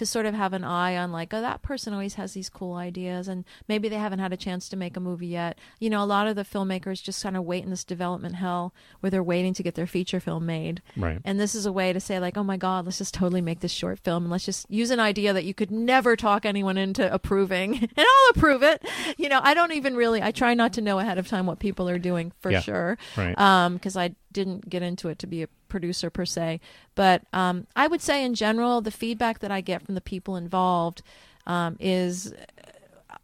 sort of have an eye on like, oh, that person always has these cool ideas. And maybe they haven't had a chance to make a movie yet. You know, a lot of the filmmakers just kind of wait in this development hell where they're waiting to get their feature film made. Right. And this is a way to say like, oh my God, let's just totally make this short film. And let's just use an idea that you could never talk anyone into approving. And I'll approve it. You know, I don't even really, I try not to know ahead of time what people are doing for sure. Right. Because I didn't get into it to be a producer per se, but I would say in general the feedback that I get from the people involved is,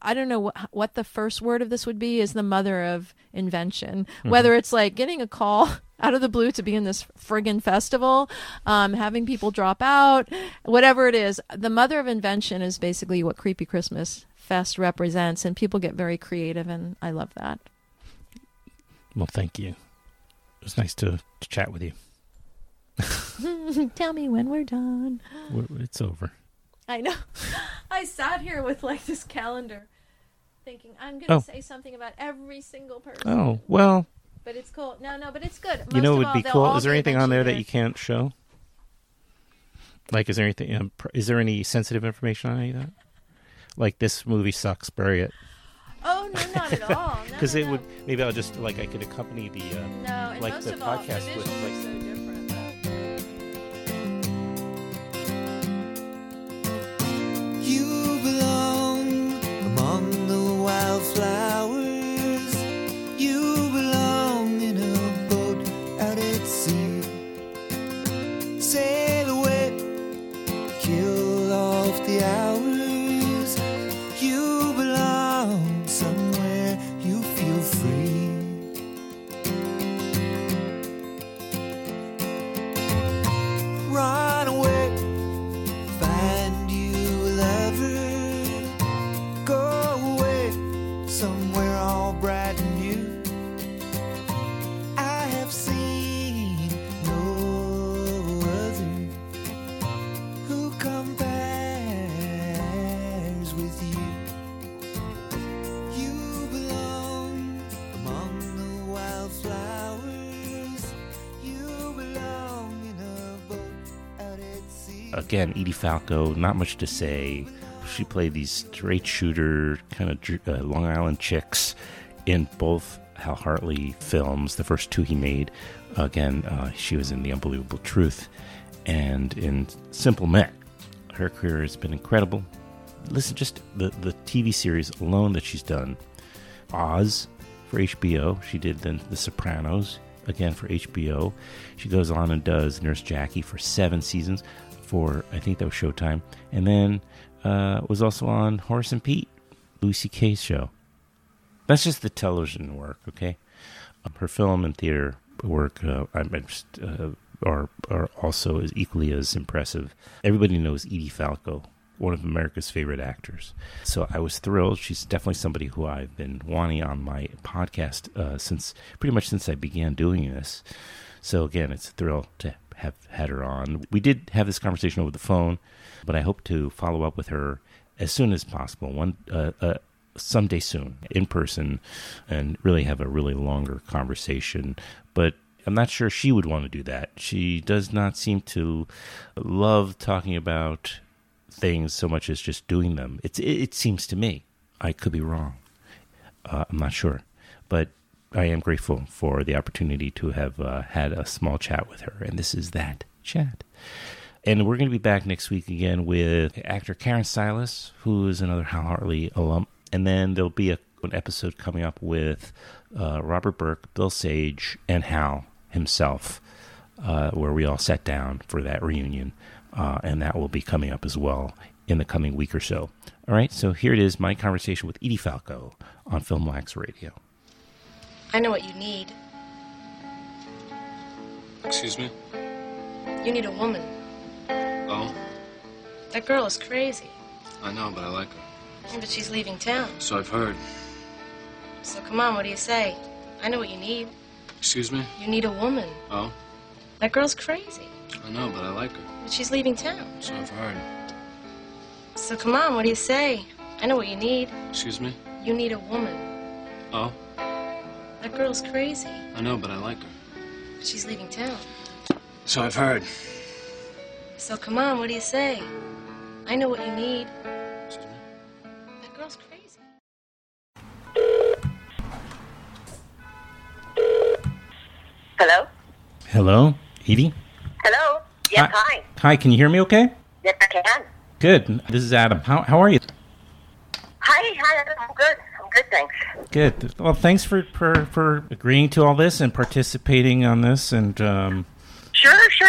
I don't know what the first word of this would be, is the mother of invention. Whether it's like getting a call out of the blue to be in this friggin' festival, having people drop out, whatever it is, the mother of invention is basically what Creepy Christmas Fest represents, and people get very creative, and I love that. Well, thank you. It was nice to chat with you. Tell me when we're done. It's over. I know. I sat here with like this calendar thinking I'm going to say something about every single person. Oh, well. But it's cool. No, but it's good. Most, you know, it would be cool. Is there anything on there that you can't show? Like, is there anything? Is there any sensitive information on any of that? Like, this movie sucks. Bury it. Oh, no, not at all. Because no. Would, maybe I'll just, like, I could accompany the, like, the podcast with, like... You belong among the wildflowers. You belong in a boat out at sea. Sail away, kill off the hours. You belong somewhere you feel free. Run away, find you a lover. Go away, somewhere all bright and new. I have seen Again, Edie Falco, not much to say. She played these straight shooter kind of Long Island chicks in both Hal Hartley films, the first two he made. Again, she was in The Unbelievable Truth and in Simple Men. Her career has been incredible. Listen, just the TV series alone that she's done. Oz for HBO. She did then The Sopranos, again for HBO. She goes on and does Nurse Jackie for 7 seasons for, I think that was Showtime. And then was also on Horace and Pete, Louis C.K.'s show. That's just the television work, okay? Her film and theater work are also as equally as impressive. Everybody knows Edie Falco, one of America's favorite actors. So I was thrilled. She's definitely somebody who I've been wanting on my podcast since I began doing this. So again, it's a thrill to have had her on. We did have this conversation over the phone, but I hope to follow up with her as soon as possible. Someday soon, in person, and really have a really longer conversation. But I'm not sure she would want to do that. She does not seem to love talking about things so much as just doing them. It seems to me. I could be wrong. I'm not sure. But I am grateful for the opportunity to have had a small chat with her. And this is that chat. And we're going to be back next week again with actor Karen Silas, who is another Hal Hartley alum. And then there'll be an episode coming up with Robert Burke, Bill Sage, and Hal himself, where we all sat down for that reunion. And that will be coming up as well in the coming week or so. All right, so here it is, my conversation with Edie Falco on Film Wax Radio. I know what you need. Excuse me? You need a woman. Oh? That girl is crazy. I know, but I like her. Yeah, but she's leaving town. So I've heard. So come on, what do you say? I know what you need. Excuse me? You need a woman. Oh? That girl's crazy. I know, but I like her. But she's leaving town. So I've heard. So come on, what do you say? I know what you need. Excuse me? You need a woman. Oh? That girl's crazy. I know, but I like her. But she's leaving town. So I've heard. So come on, what do you say? I know what you need. Crazy. Hello? Hello? Edie? Hello? Yes, hi. Hi, can you hear me okay? Yes, I can. Good. This is Adam. How are you? Hi, Adam. I'm good. Thanks. Good. Well, thanks for agreeing to all this and participating on this. And Sure.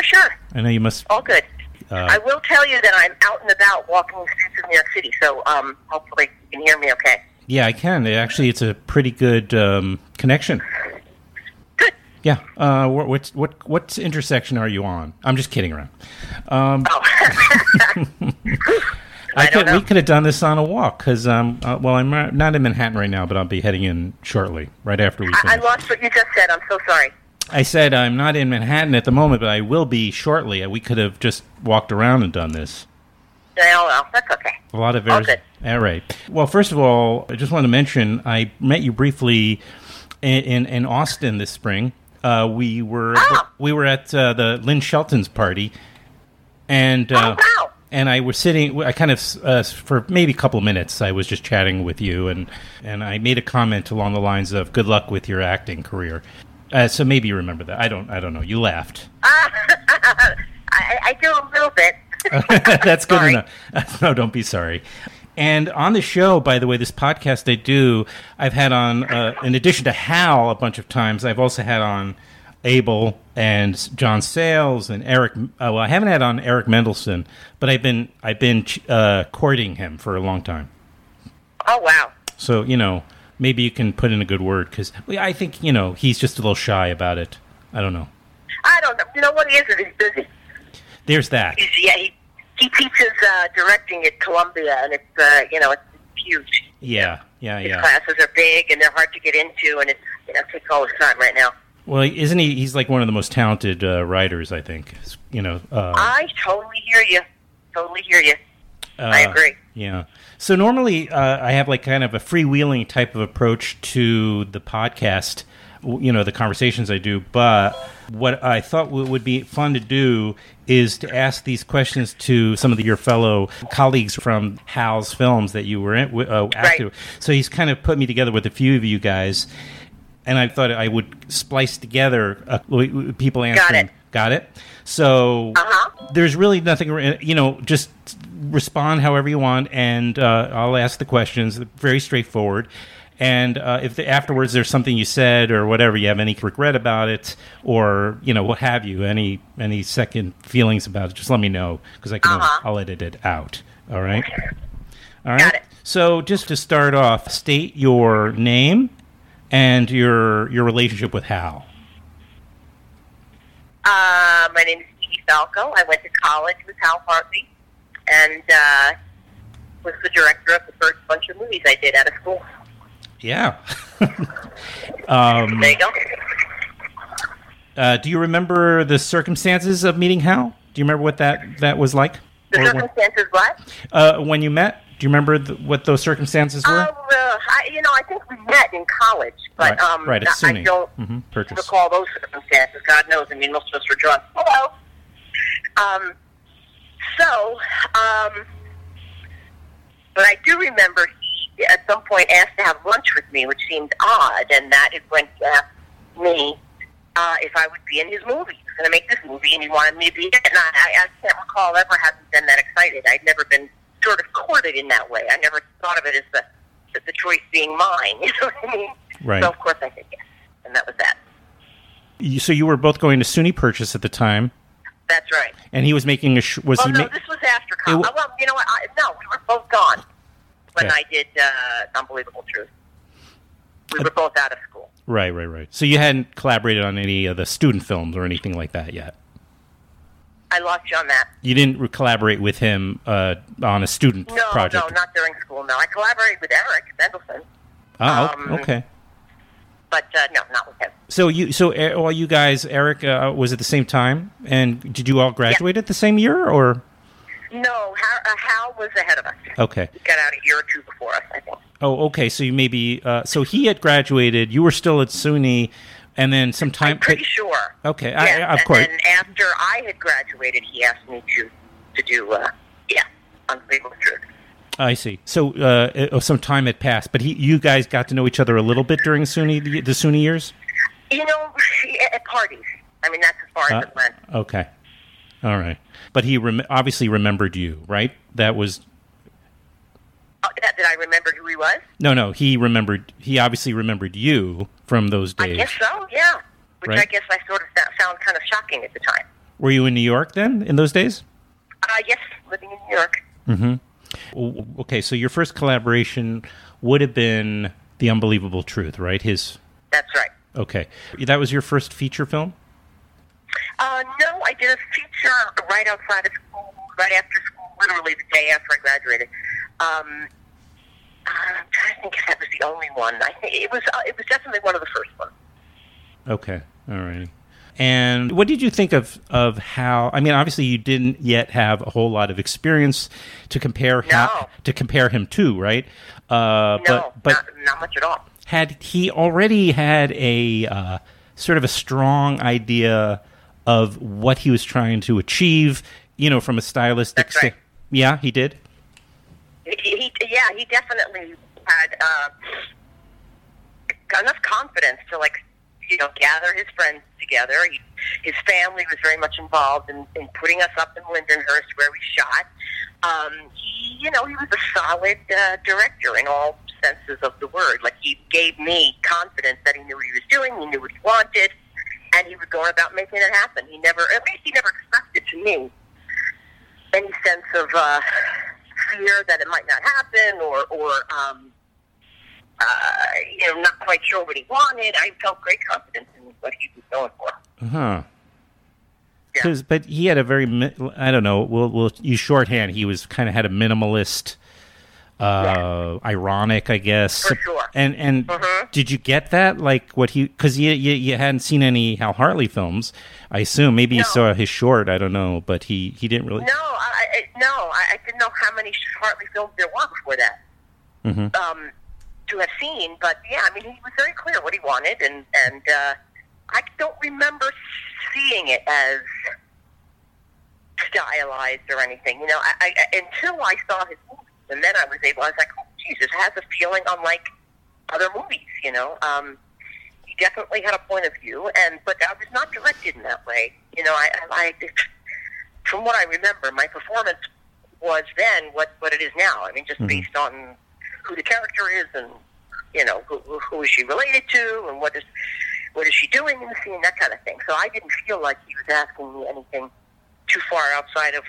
I know you must... All good. I will tell you that I'm out and about walking the streets of New York City, so hopefully you can hear me okay. Yeah, I can. Actually, it's a pretty good connection. Good. Yeah. What intersection are you on? I'm just kidding around. We could have done this on a walk, because, I'm not in Manhattan right now, but I'll be heading in shortly, right after we finish. I lost what you just said. I'm so sorry. I said I'm not in Manhattan at the moment, but I will be shortly. We could have just walked around and done this. Oh, well, that's okay. A lot of... All right. Well, first of all, I just want to mention, I met you briefly in Austin this spring. We were at the Lynn Shelton's party, and... wow. And I was sitting, I kind of, for maybe a couple minutes, I was just chatting with you, and I made a comment along the lines of, good luck with your acting career. So maybe you remember that. I don't know. You laughed. I do a little bit. That's good enough. No, don't be sorry. And on the show, by the way, this podcast I do, I've had on, in addition to Hal a bunch of times, I've also had on Abel and John Sayles and Eric. Well, I haven't had on Eric Mendelsohn, but I've been courting him for a long time. Oh, wow. So, you know. Maybe you can put in a good word, because I think, you know, he's just a little shy about it. I don't know. You know what he is? He's busy. There's that. He teaches directing at Columbia, and it's, it's huge. Yeah. His classes are big, and they're hard to get into, and it takes all his time right now. Well, isn't he? He's like one of the most talented writers, I think. I totally hear you. I agree. Yeah. So normally I have like kind of a freewheeling type of approach to the podcast you know, the conversations I do, but what I thought would be fun to do is to ask these questions to some of your fellow colleagues from Hal's films that you were in, active. Right. So he's kind of put me together with a few of you guys, and I thought I would splice together people answering. Got it? So there's really nothing, you know, just respond however you want, and I'll ask the questions. Very straightforward. And if afterwards there's something you said or whatever, you have any regret about it, or, you know, what have you, any second feelings about it, just let me know, because I can I'll edit it out. All right? Okay. All right. Got it. So just to start off, state your name and your relationship with Hal. My name is Edie Falco. I went to college with Hal Hartley, and was the director of the first bunch of movies I did out of school. Yeah. There you go. Do you remember the circumstances of meeting Hal? Do you remember what that was like? The circumstances what? When you met? Do you remember what those circumstances were? I think we met in college, but right, I don't recall those circumstances. God knows. I mean, most of us were drunk. Hello. But I do remember he, at some point, asked to have lunch with me, which seemed odd, and that is when he asked me if I would be in his movie. He was going to make this movie, and he wanted me to be in it, and I can't recall ever having been that excited. I'd never been sort of courted in that way. I never thought of it as the choice being mine. You know what I mean? Right. So of course I said yes, and that was that. So you were both going to SUNY Purchase at the time. That's right. And he was making a this was after college. We were both gone when I did The Unbelievable Truth. We were both out of school. Right. So you hadn't collaborated on any of the student films or anything like that yet. I lost you on that. You didn't collaborate with him on a student project? No, not during school, no. I collaborated with Eric Mendelsohn. Oh, okay. But, no, not with him. So, all you guys, Eric, was at the same time? And did you all graduate at the same year, or...? No, Hal was ahead of us. Okay. He got out a year or two before us, I think. Oh, okay, so you maybe... so he had graduated, you were still at SUNY... And then sometime... I'm pretty sure. Okay, yes, of course. And then after I had graduated, he asked me to do, Unbelievable Truth. I see. So some time had passed, but you guys got to know each other a little bit during SUNY, the SUNY years? You know, at parties. I mean, that's as far as it went. Okay. All right. But he obviously remembered you, right? That was... That I remembered who he was? No, he obviously remembered you from those days. I guess so, yeah. Which right? I guess I sort of found kind of shocking at the time. Were you in New York then, in those days? Yes, living in New York. Mm-hmm. Okay, so your first collaboration would have been The Unbelievable Truth, right? That's right. Okay. That was your first feature film? No, I did a feature right outside of school, right after school, literally the day after I graduated. I'm trying to think if that was the only one. I think it was definitely one of the first ones. Okay, all right. And what did you think of Hal? I mean, obviously you didn't yet have a whole lot of experience to compare him to, right? No, but not much at all. Had he already had a sort of a strong idea of what he was trying to achieve? You know, from a stylistic standpoint. Right. Yeah, he did. He definitely had enough confidence to, gather his friends together. His family was very much involved in putting us up in Lindenhurst where we shot. He was a solid director in all senses of the word. Like, he gave me confidence that he knew what he was doing, he knew what he wanted, and he was going about making it happen. He never expected to me any sense of... fear that it might not happen, or not quite sure what he wanted. I felt great confidence in what he was going for. Uh-huh. Yeah. But he had a very, I don't know, we'll use shorthand, he was kind of had a minimalist, ironic, I guess. For sure. And did you get that? Like what he, because you hadn't seen any Hal Hartley films, I assume. Maybe you saw his short, I don't know, but he didn't really... No, I didn't know how many Hartley films there were before that. Mm-hmm. to have seen. But yeah, I mean, he was very clear what he wanted, and I don't remember seeing it as stylized or anything. You know, I until I saw his movies, and then I was like, oh, geez, it has a feeling unlike other movies. You know, he definitely had a point of view, but I was not directed in that way. You know, I from what I remember, my performance was then what it is now. I mean, just based on who the character is, and you know, who is she related to, and what is she doing in the scene, that kind of thing. So I didn't feel like he was asking me anything too far outside of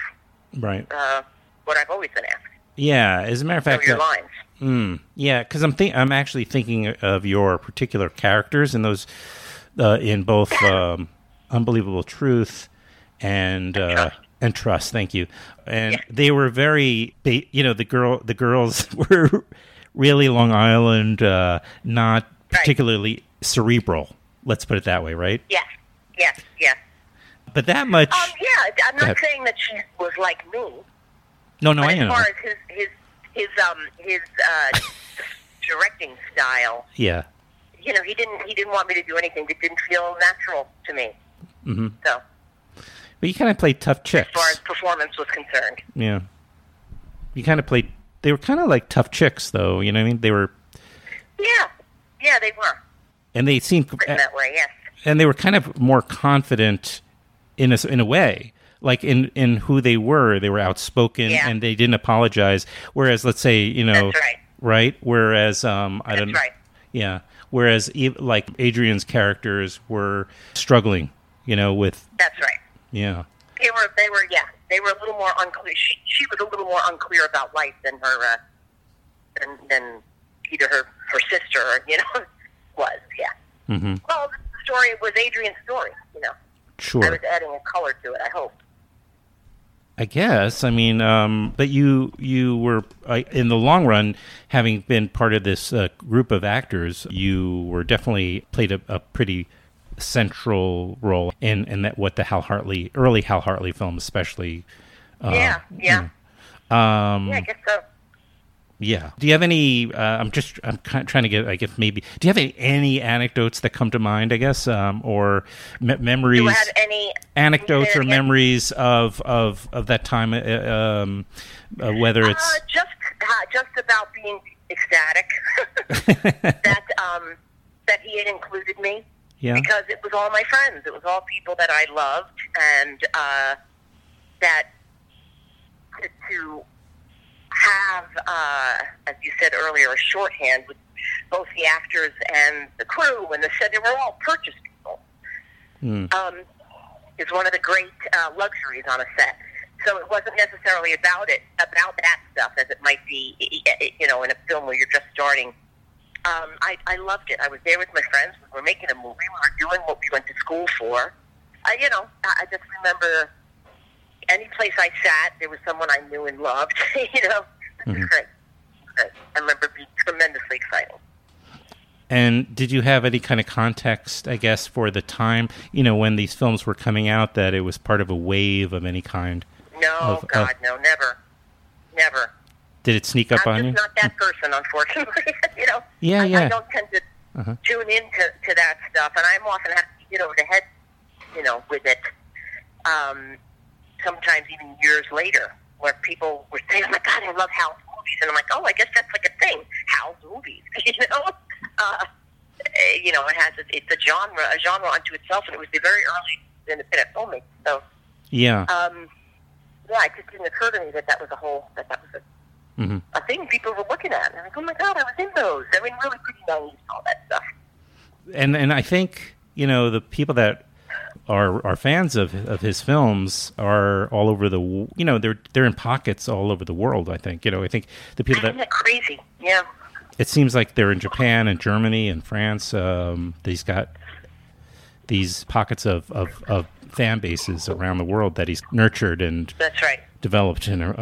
what I've always been asked. Yeah, as a matter of fact, your lines. Yeah, because I'm actually thinking of your particular characters in those in both Unbelievable Truth and Trust. Thank you. And they were very, you know, the girls were really Long Island, not particularly cerebral. Let's put it that way, right? Yeah. But that much. I'm not saying that she was like me. No, I know. As far as his directing style. Yeah. You know, he didn't want me to do anything that didn't feel natural to me. Mm-hmm. So. But you kind of played tough chicks. As far as performance was concerned. Yeah. You kind of played. They were kind of like tough chicks, though. You know what I mean? They were. Yeah. Yeah, they were. And they seemed written that way, yes. And they were kind of more confident in a way. Like in who they were outspoken and they didn't apologize. Whereas, let's say, you know, that's right? Whereas, whereas, like Adrian's characters were struggling, you know, with that's right. Yeah, they were a little more unclear. She was a little more unclear about life than her than either her sister, you know, was. Yeah. Mm-hmm. Well, the story was Adrian's story, you know. Sure. I was adding a color to it. I hope. I guess. I mean, but you were, in the long run, having been part of this group of actors, you were definitely played a pretty central role in that, what the early Hal Hartley film, especially. Yeah. You know. Yeah, I guess so. Yeah. Do you have any? I'm kind of trying to get. I guess maybe. Do you have any anecdotes that come to mind? I guess, or memories. Do you have any anecdotes or memories of that time? Whether it's just about being ecstatic that he had included me. Yeah. Because it was all my friends. It was all people that I loved, and that to have, as you said earlier, a shorthand with both the actors and the crew, and they said they were all Purchase people, is one of the great luxuries on a set. So it wasn't necessarily about that stuff, as it might be, you know, in a film where you're just starting. I loved it. I was there with my friends. We were making a movie. We were doing what we went to school for. I just remember any place I sat, there was someone I knew and loved, you know. It was great. I remember being tremendously excited. And did you have any kind of context, I guess, for the time, you know, when these films were coming out, that it was part of a wave of any kind? No, no, never. Never. Did it sneak up on you? I'm just not that person, unfortunately, you know. Yeah. I don't tend to tune into that stuff, and I'm often have to get over the head, you know, with it. Sometimes even years later, where people were saying, "Oh my God, I love Hal's movies," and I'm like, "Oh, I guess that's like a thing, Hal's movies." You know, it has it's a genre unto itself, and it was the very early independent filmmaking. So, it just didn't occur to me that was a thing people were looking at. And I'm like, "Oh my God, I was in those." I mean, really pretty naive, all that stuff. And I think, you know, the people that are fans of his films are all over the, you know, they're in pockets all over the world, I think. You know, I think the people that... Isn't that crazy? Yeah. It seems like they're in Japan and Germany and France. He's got these pockets of fan bases around the world that he's nurtured and developed. And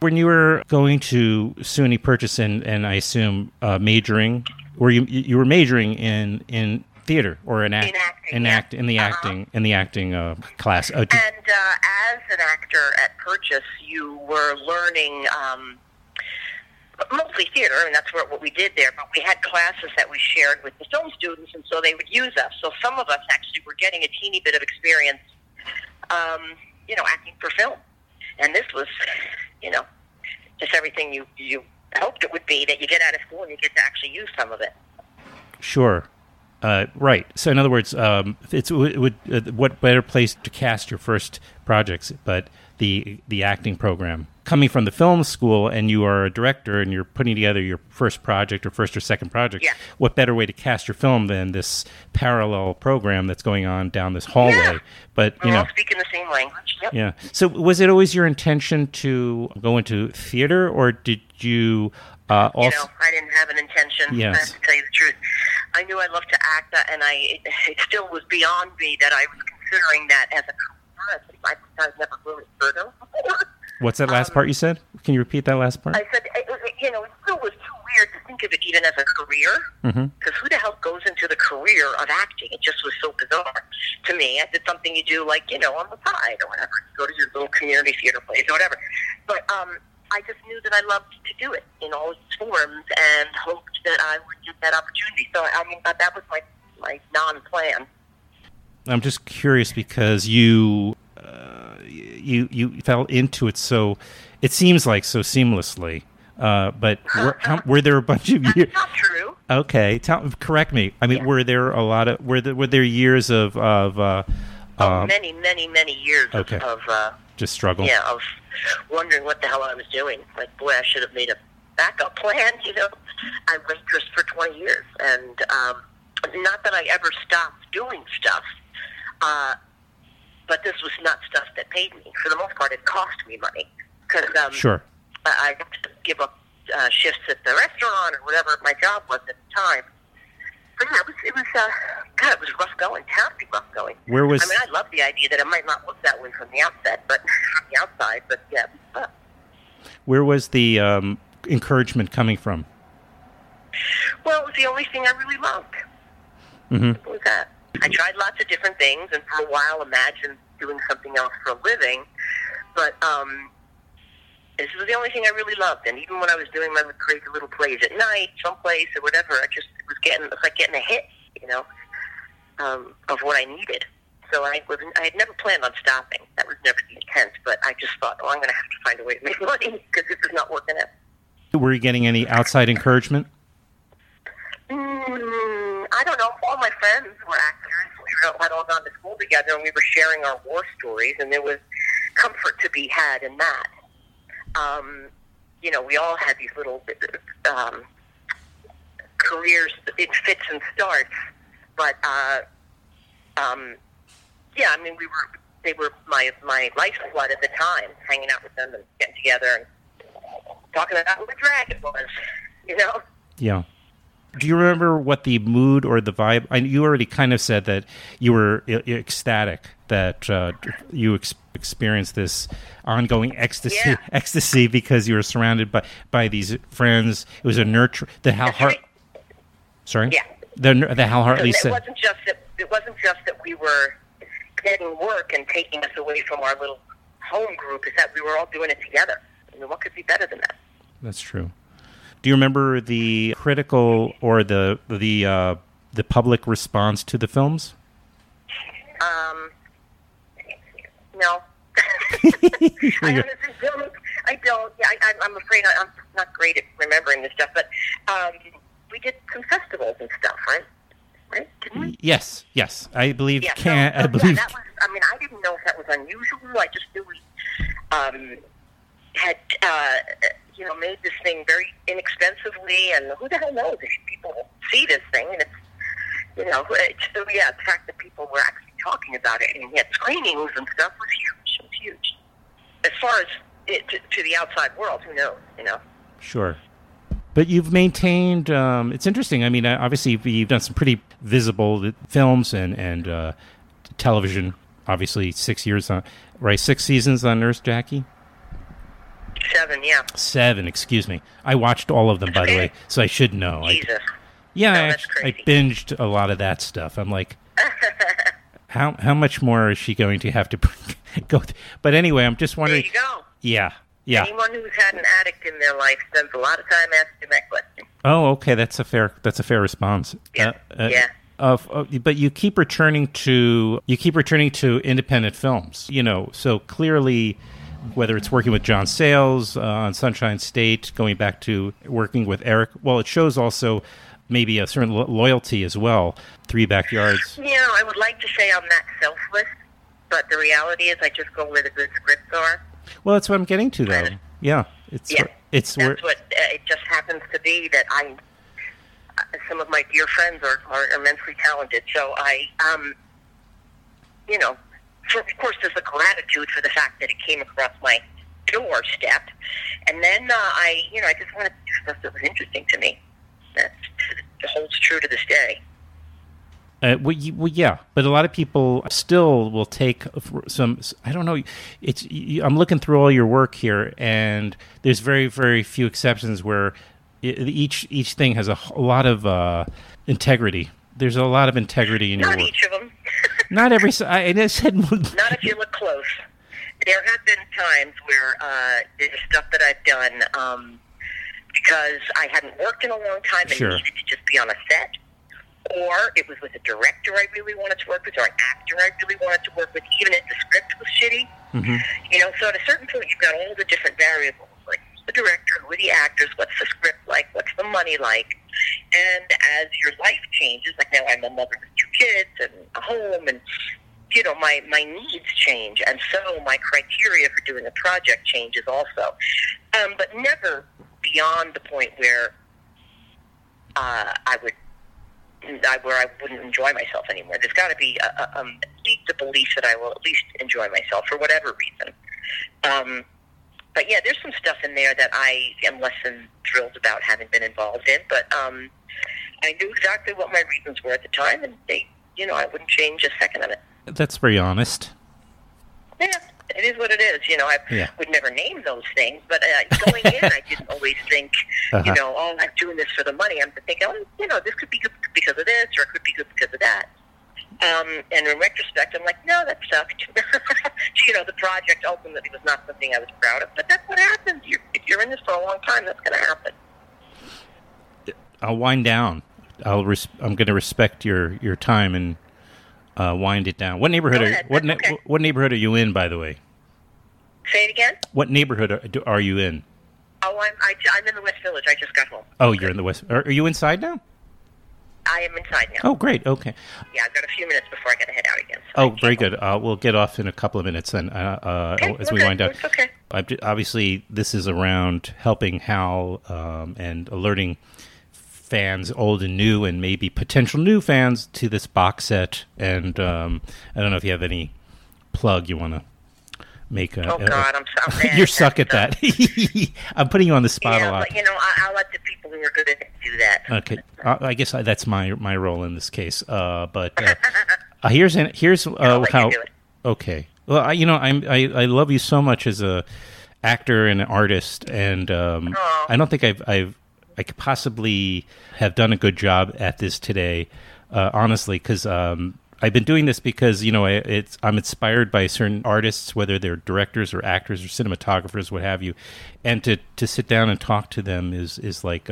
when you were going to SUNY Purchase and I assume majoring, or you were majoring in theater or in the acting class. As an actor at Purchase, you were learning mostly theater, and that's what we did there, but we had classes that we shared with the film students, and so they would use us. So some of us actually were getting a teeny bit of experience, acting for film. And this was, just everything you hoped it would be, that you get out of school and you get to actually use some of it. Sure. Right. So in other words, what better place to cast your first projects but the acting program? Coming from the film school, and you are a director, and you're putting together your first project or first or second project, yeah. What better way to cast your film than this parallel program that's going on down this hallway? Yeah. But we're all speaking the same language. Yep. Yeah. So was it always your intention to go into theater, or did you also... I didn't have an intention, yes. I have to tell you the truth. I knew I loved to act, and it still was beyond me that I was considering that as a career. I never really heard of it. What's that last part you said? Can you repeat that last part? I said, it still was too weird to think of it even as a career, because who the hell goes into the career of acting? It just was so bizarre to me. It's something you do, like, on the side or whatever. You go to your little community theater place or whatever. But I just knew that I loved to do it in all its forms and hoped that I would get that opportunity. So, that was my non-plan. I'm just curious because you fell into it so seamlessly. But were there a bunch of years? That's not true. Okay, correct me. I mean, yeah. Were there years of? Many, many, many years. Okay. Of just struggle. Yeah, of wondering what the hell I was doing. Like, boy, I should have made a backup plan. I waitressed for 20 years, and not that I ever stopped doing stuff. But this was not stuff that paid me. For the most part, it cost me money. Because sure. I had to give up shifts at the restaurant or whatever my job was at the time. But yeah, it was rough going, terribly rough going. I love the idea that it might not look that way from the outside, but yeah. Where was the encouragement coming from? Well, it was the only thing I really loved. Mm-hmm. What was that? I tried lots of different things, and for a while imagined doing something else for a living, but this was the only thing I really loved. And even when I was doing my crazy little plays at night, someplace or whatever, it was like getting a hit, of what I needed. So I had never planned on stopping. That was never the intent, but I just thought, I'm going to have to find a way to make money because this is not working out. Were you getting any outside encouragement? I don't know. All my friends were actors. We had all gone to school together, and we were sharing our war stories, and there was comfort to be had in that. We all had these little careers in fits and starts, but they were my lifeblood at the time. Hanging out with them and getting together and talking about who the dragon was, Yeah. Do you remember what the mood or the vibe? You already kind of said that you were ecstatic that you experienced this ongoing ecstasy because you were surrounded by these friends. It was a nurture. The Hal Hartley said it wasn't just that we were getting work and taking us away from our little home group. It's that we were all doing it together. What could be better than that? That's true. Do you remember the critical or the public response to the films? No. I don't. I'm afraid I'm not great at remembering this stuff. But we did some festivals and stuff, right? Right? Didn't we? Yes. I believe. Yeah, that was, I didn't know if that was unusual. I just knew we had. Made this thing very inexpensively, and who the hell knows if people see this thing, and the fact that people were actually talking about it, and we had screenings and stuff was huge. It was huge. As far as it, to the outside world, who knows, Sure. But you've maintained, it's interesting, obviously you've done some pretty visible films and television, obviously 6 years on, right, 6 seasons on Nurse Jackie? 7, yeah. 7, excuse me. I watched all of them, by the way, so I should know. Jesus. I binged a lot of that stuff. I'm like, how much more is she going to have to go? But anyway, I'm just wondering. There you go. Yeah. Yeah. Anyone who's had an addict in their life spends a lot of time asking that question. Oh, okay, that's a fair response. Yeah. But you keep returning to independent films, you know. So clearly, whether it's working with John Sayles on Sunshine State, going back to working with Eric, well, it shows also maybe a certain loyalty as well. Three Backyards. You know, I would like to say I'm not selfless, but the reality is I just go where the good scripts are. Well, that's what I'm getting to, though. Yeah, it just happens to be that I. Some of my dear friends are immensely talented, so I, you know, so of course there's a gratitude for the fact that it came across my doorstep, and then I just wanted to do stuff that was interesting to me. That holds true to this day. Yeah, but a lot of people still will take some. I don't know. I'm looking through all your work here, and there's very, very few exceptions where. Each thing has a lot of integrity. There's a lot of integrity in your work. Not each of them. Not every. I said. Not if you look close. There have been times where there's stuff that I've done because I hadn't worked in a long time and needed to just be on a set, or it was with a director I really wanted to work with, or an actor I really wanted to work with, even if the script was shitty. Mm-hmm. You know, so at a certain point, you've got all the different variables. The director, who are the actors, what's the script like, what's the money like, and as your life changes, like now I'm a mother with two kids and a home, and you know my needs change, and so my criteria for doing a project changes also, but never beyond the point where I wouldn't enjoy myself anymore. There's got to be at least the belief that I will at least enjoy myself for whatever reason. But yeah, there's some stuff in there that I am less than thrilled about having been involved in. But I knew exactly what my reasons were at the time, and I wouldn't change a second of it. That's very honest. Yeah, it is what it is. You know, I would never name those things, but going in, I didn't always think, I'm doing this for the money. I'm thinking, this could be good because of this, or it could be good because of that. And in retrospect, I'm like, no, that sucked. The project ultimately was not something I was proud of. But that's what happens. If you're in this for a long time, that's going to happen. I'll wind down. I'm going to respect your time and wind it down. What neighborhood What neighborhood are you in, by the way? Say it again? What neighborhood are you in? Oh, I'm in the West Village. I just got home. Oh, you're in the West. Are you inside now? I am inside now. Oh, great. Okay. Yeah, I've got a few minutes before I got to head out again. So very good. We'll get off in a couple of minutes then, we wind up. Okay. Obviously, this is around helping Hal and alerting fans, old and new, and maybe potential new fans to this box set. And I don't know if you have any plug you want to make. God, I'm sorry. You're suck at that. I'm putting you on the spot a lot. But, I'll let the people who are good at it do that. Okay. I guess that's my role in this case. Here's how. Okay. Well, I love you so much as a actor and an artist, and I don't think I could possibly have done a good job at this today, honestly, because. I've been doing this because, I'm inspired by certain artists, whether they're directors or actors or cinematographers, what have you. And to sit down and talk to them is like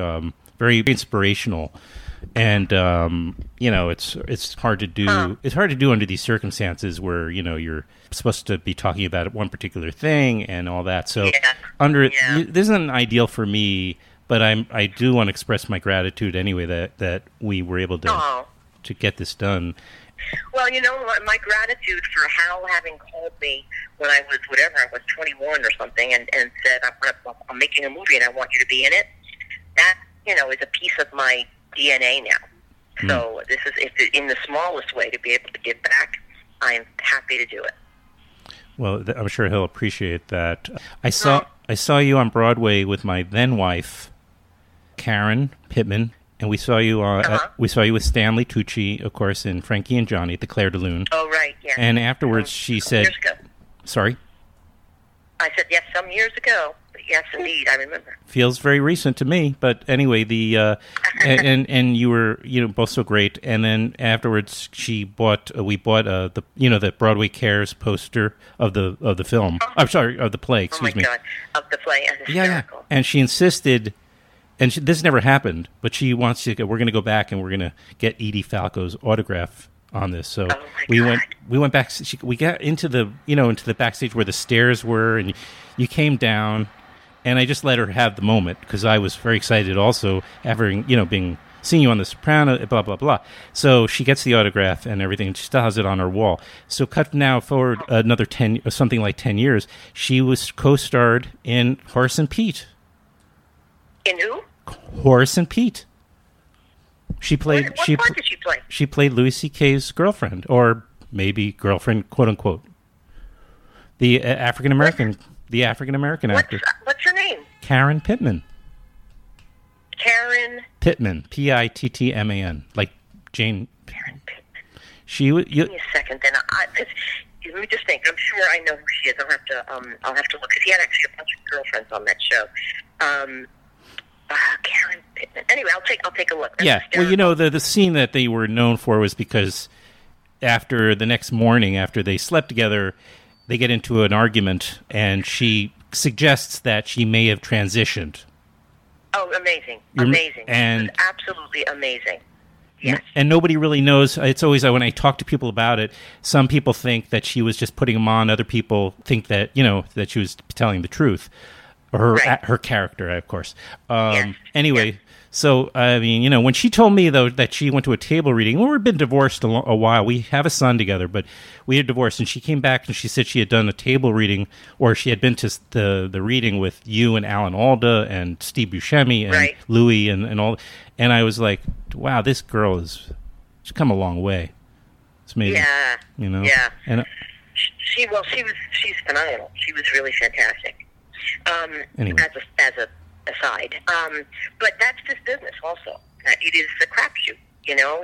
very inspirational. And, it's hard to do. It's hard to do under these circumstances where, you're supposed to be talking about one particular thing and all that. So this isn't ideal for me, but I do want to express my gratitude anyway that we were able to get this done. Well, my gratitude for Hal having called me when I was, 21 or something, and said, I'm making a movie and I want you to be in it, that, is a piece of my DNA now. Mm. So this is, in the smallest way, to be able to give back, I am happy to do it. Well, I'm sure he'll appreciate that. I saw you on Broadway with my then-wife, Karen Pittman. And we saw you with Stanley Tucci, of course, in Frankie and Johnny at the Claire de Lune. Oh, right, yeah. And afterwards she said... Years ago. Sorry? I said, yes, some years ago. But Yes, indeed, I remember. Feels very recent to me, but anyway, the and you were both so great. And then afterwards, we bought the the Broadway Cares poster of the film. Oh. I'm sorry, of the play. Excuse me. Oh my God, of the play. Yeah. And she insisted. And this never happened, but she wants to. We're going to go back, and we're going to get Edie Falco's autograph on this. So we went back. We got into the into the backstage where the stairs were, and you came down, and I just let her have the moment because I was very excited. Also, having seeing you on The Sopranos, blah blah blah. So she gets the autograph and everything, and she still has it on her wall. So cut now forward another 10, something like 10 years. She was co-starred in Horace and Pete. In who? Horace and Pete. She played. What part did she play? She played Louis C.K.'s girlfriend, or maybe girlfriend, quote unquote. The African American actor. What's her name? Karen Pittman. Karen Pittman. Pittman, like Jane. Karen Pittman. Give me a second, then. Let me just think. I'm sure I know who she is. I'll have to look because he had actually a bunch of girlfriends on that show. Karen Pittman. Anyway, I'll take a look. That's hysterical. Well, the scene that they were known for was because after the next morning, after they slept together, they get into an argument, and she suggests that she may have transitioned. Oh, amazing! Amazing, and absolutely amazing. Yes. And nobody really knows. It's always when I talk to people about it, some people think that she was just putting them on. Other people think that that she was telling the truth. Her character, of course. Anyway, so, I mean, when she told me, though, that she went to a table reading, we've been divorced a while. We have a son together, but we had divorced. And she came back and she said she had done a table reading, or she had been to the reading with you and Alan Alda and Steve Buscemi and Louis and all. And I was like, wow, this girl she's come a long way. It's amazing. Yeah. Yeah. And she's phenomenal. She was really fantastic. Anyway. As an aside, but that's this business also. It is a crapshoot.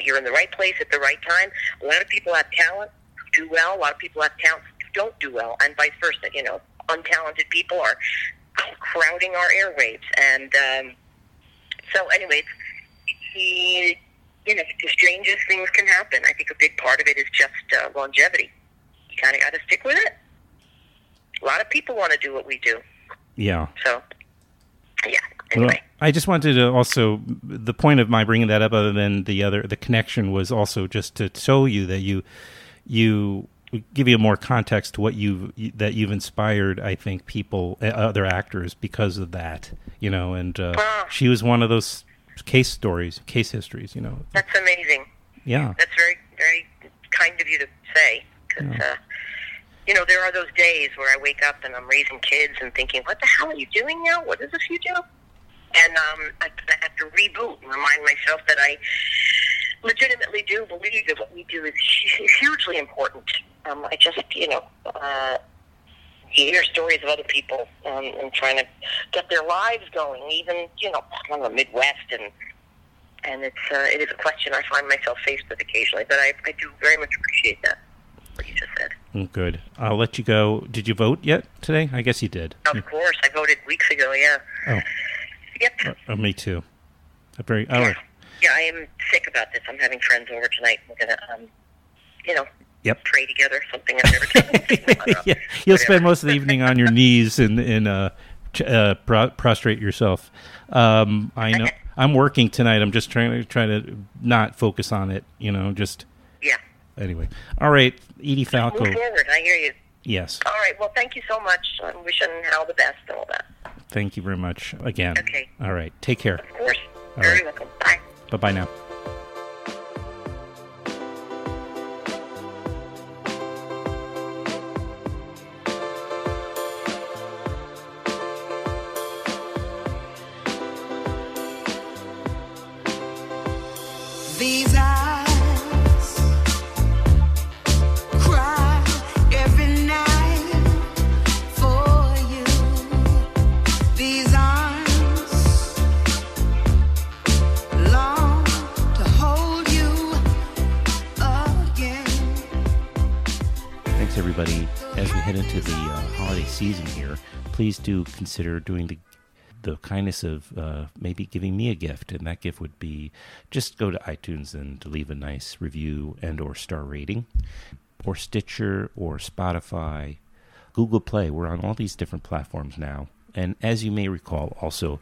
You're in the right place at the right time. A lot of people have talent who do well. A lot of people have talent who don't do well, and vice versa. Untalented people are crowding our airwaves, and so, anyways, the strangest things can happen. I think a big part of it is just longevity. You kind of got to stick with it. A lot of people want to do what we do. Yeah. So, yeah. Anyway. Well, I just wanted to also, the point of my bringing that up, other than the connection, was also just to show you that you give you more context to what you've inspired. I think people, other actors, because of that, and she was one of those case histories. That's amazing. Yeah. That's very, very kind of you to say. 'Cause, there are those days where I wake up and I'm raising kids and thinking, what the hell are you doing now? What is this you do? And I have to reboot and remind myself that I legitimately do believe that what we do is hugely important. I just, hear stories of other people and trying to get their lives going, even, from the Midwest. And it is a question I find myself faced with occasionally. But I do very much appreciate that, what you just said. Good. I'll let you go. Did you vote yet today? I guess you did. Of course. I voted weeks ago, yeah. Oh. Yep. Oh, me too. Yeah, I am sick about this. I'm having friends over tonight. We're going to, pray together, something I've never done. Yeah. You'll spend most of the evening on your knees and prostrate yourself. I know. I'm working tonight. I'm just trying to not focus on it, just... Yeah. Anyway, all right, Edie Falco. Move forward, I hear you. Yes. All right, well, thank you so much. I'm wishing Hal the best and all that. Thank you very much again. Okay. All right, take care. Of course. Very welcome. Bye. Bye-bye now. into the holiday season here, please do consider doing the kindness of maybe giving me a gift. And that gift would be just go to iTunes and leave a nice review and or star rating, or Stitcher or Spotify, Google Play. We're on all these different platforms now. And as you may recall, also,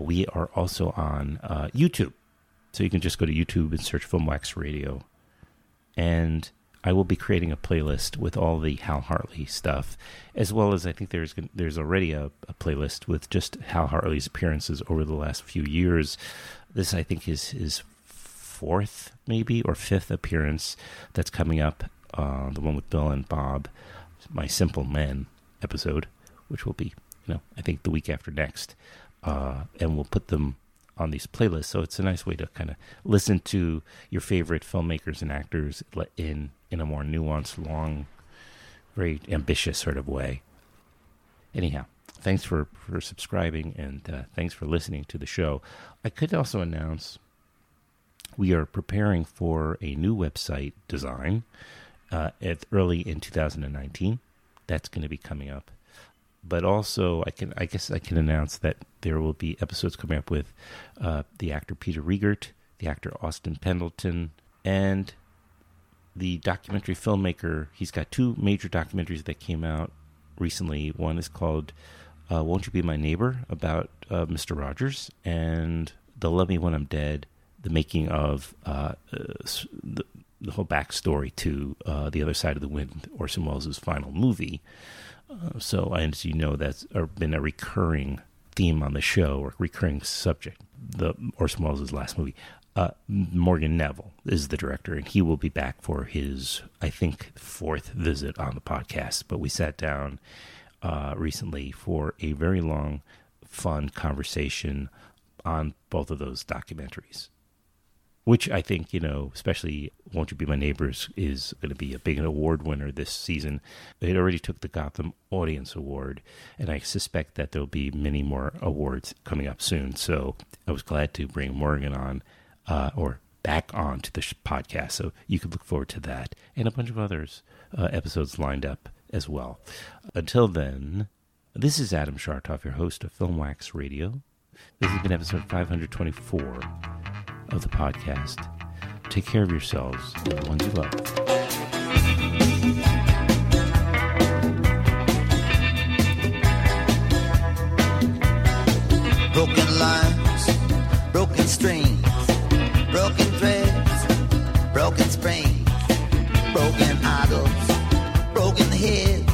we are also on YouTube. So you can just go to YouTube and search Film Wax Radio. And I will be creating a playlist with all the Hal Hartley stuff, as well as I think there's already a playlist with just Hal Hartley's appearances over the last few years. This, I think, is his fourth, maybe, or fifth appearance that's coming up, the one with Bill and Bob, my Simple Men episode, which will be, I think the week after next. And we'll put them on these playlists. So it's a nice way to kind of listen to your favorite filmmakers and actors in a more nuanced, long, very ambitious sort of way. Anyhow, thanks for subscribing, and thanks for listening to the show. I could also announce we are preparing for a new website design early in 2019. That's going to be coming up. But also, I guess I can announce that there will be episodes coming up with the actor Peter Riegert, the actor Austin Pendleton, and the documentary filmmaker. He's got two major documentaries that came out recently. One is called Won't You Be My Neighbor, about Mr. Rogers, and They'll Love Me When I'm Dead, the making of the whole backstory to The Other Side of the Wind, Orson Welles' final movie. So, as you know, that's been a recurring theme on the show, or recurring subject, the Orson Welles' last movie. Morgan Neville is the director, and he will be back for his, I think, fourth visit on the podcast. But we sat down recently for a very long, fun conversation on both of those documentaries, which I think, especially Won't You Be My Neighbor is going to be a big award winner this season. It already took the Gotham Audience Award, and I suspect that there'll be many more awards coming up soon. So I was glad to bring Morgan on, or back on to the podcast, so you can look forward to that, and a bunch of others episodes lined up as well. Until then, this is Adam Chartoff, your host of Film Wax Radio. This has been episode 524. Of the podcast. Take care of yourselves and the ones you love. Broken lines, broken strings, broken threads, broken springs, broken idols, broken heads.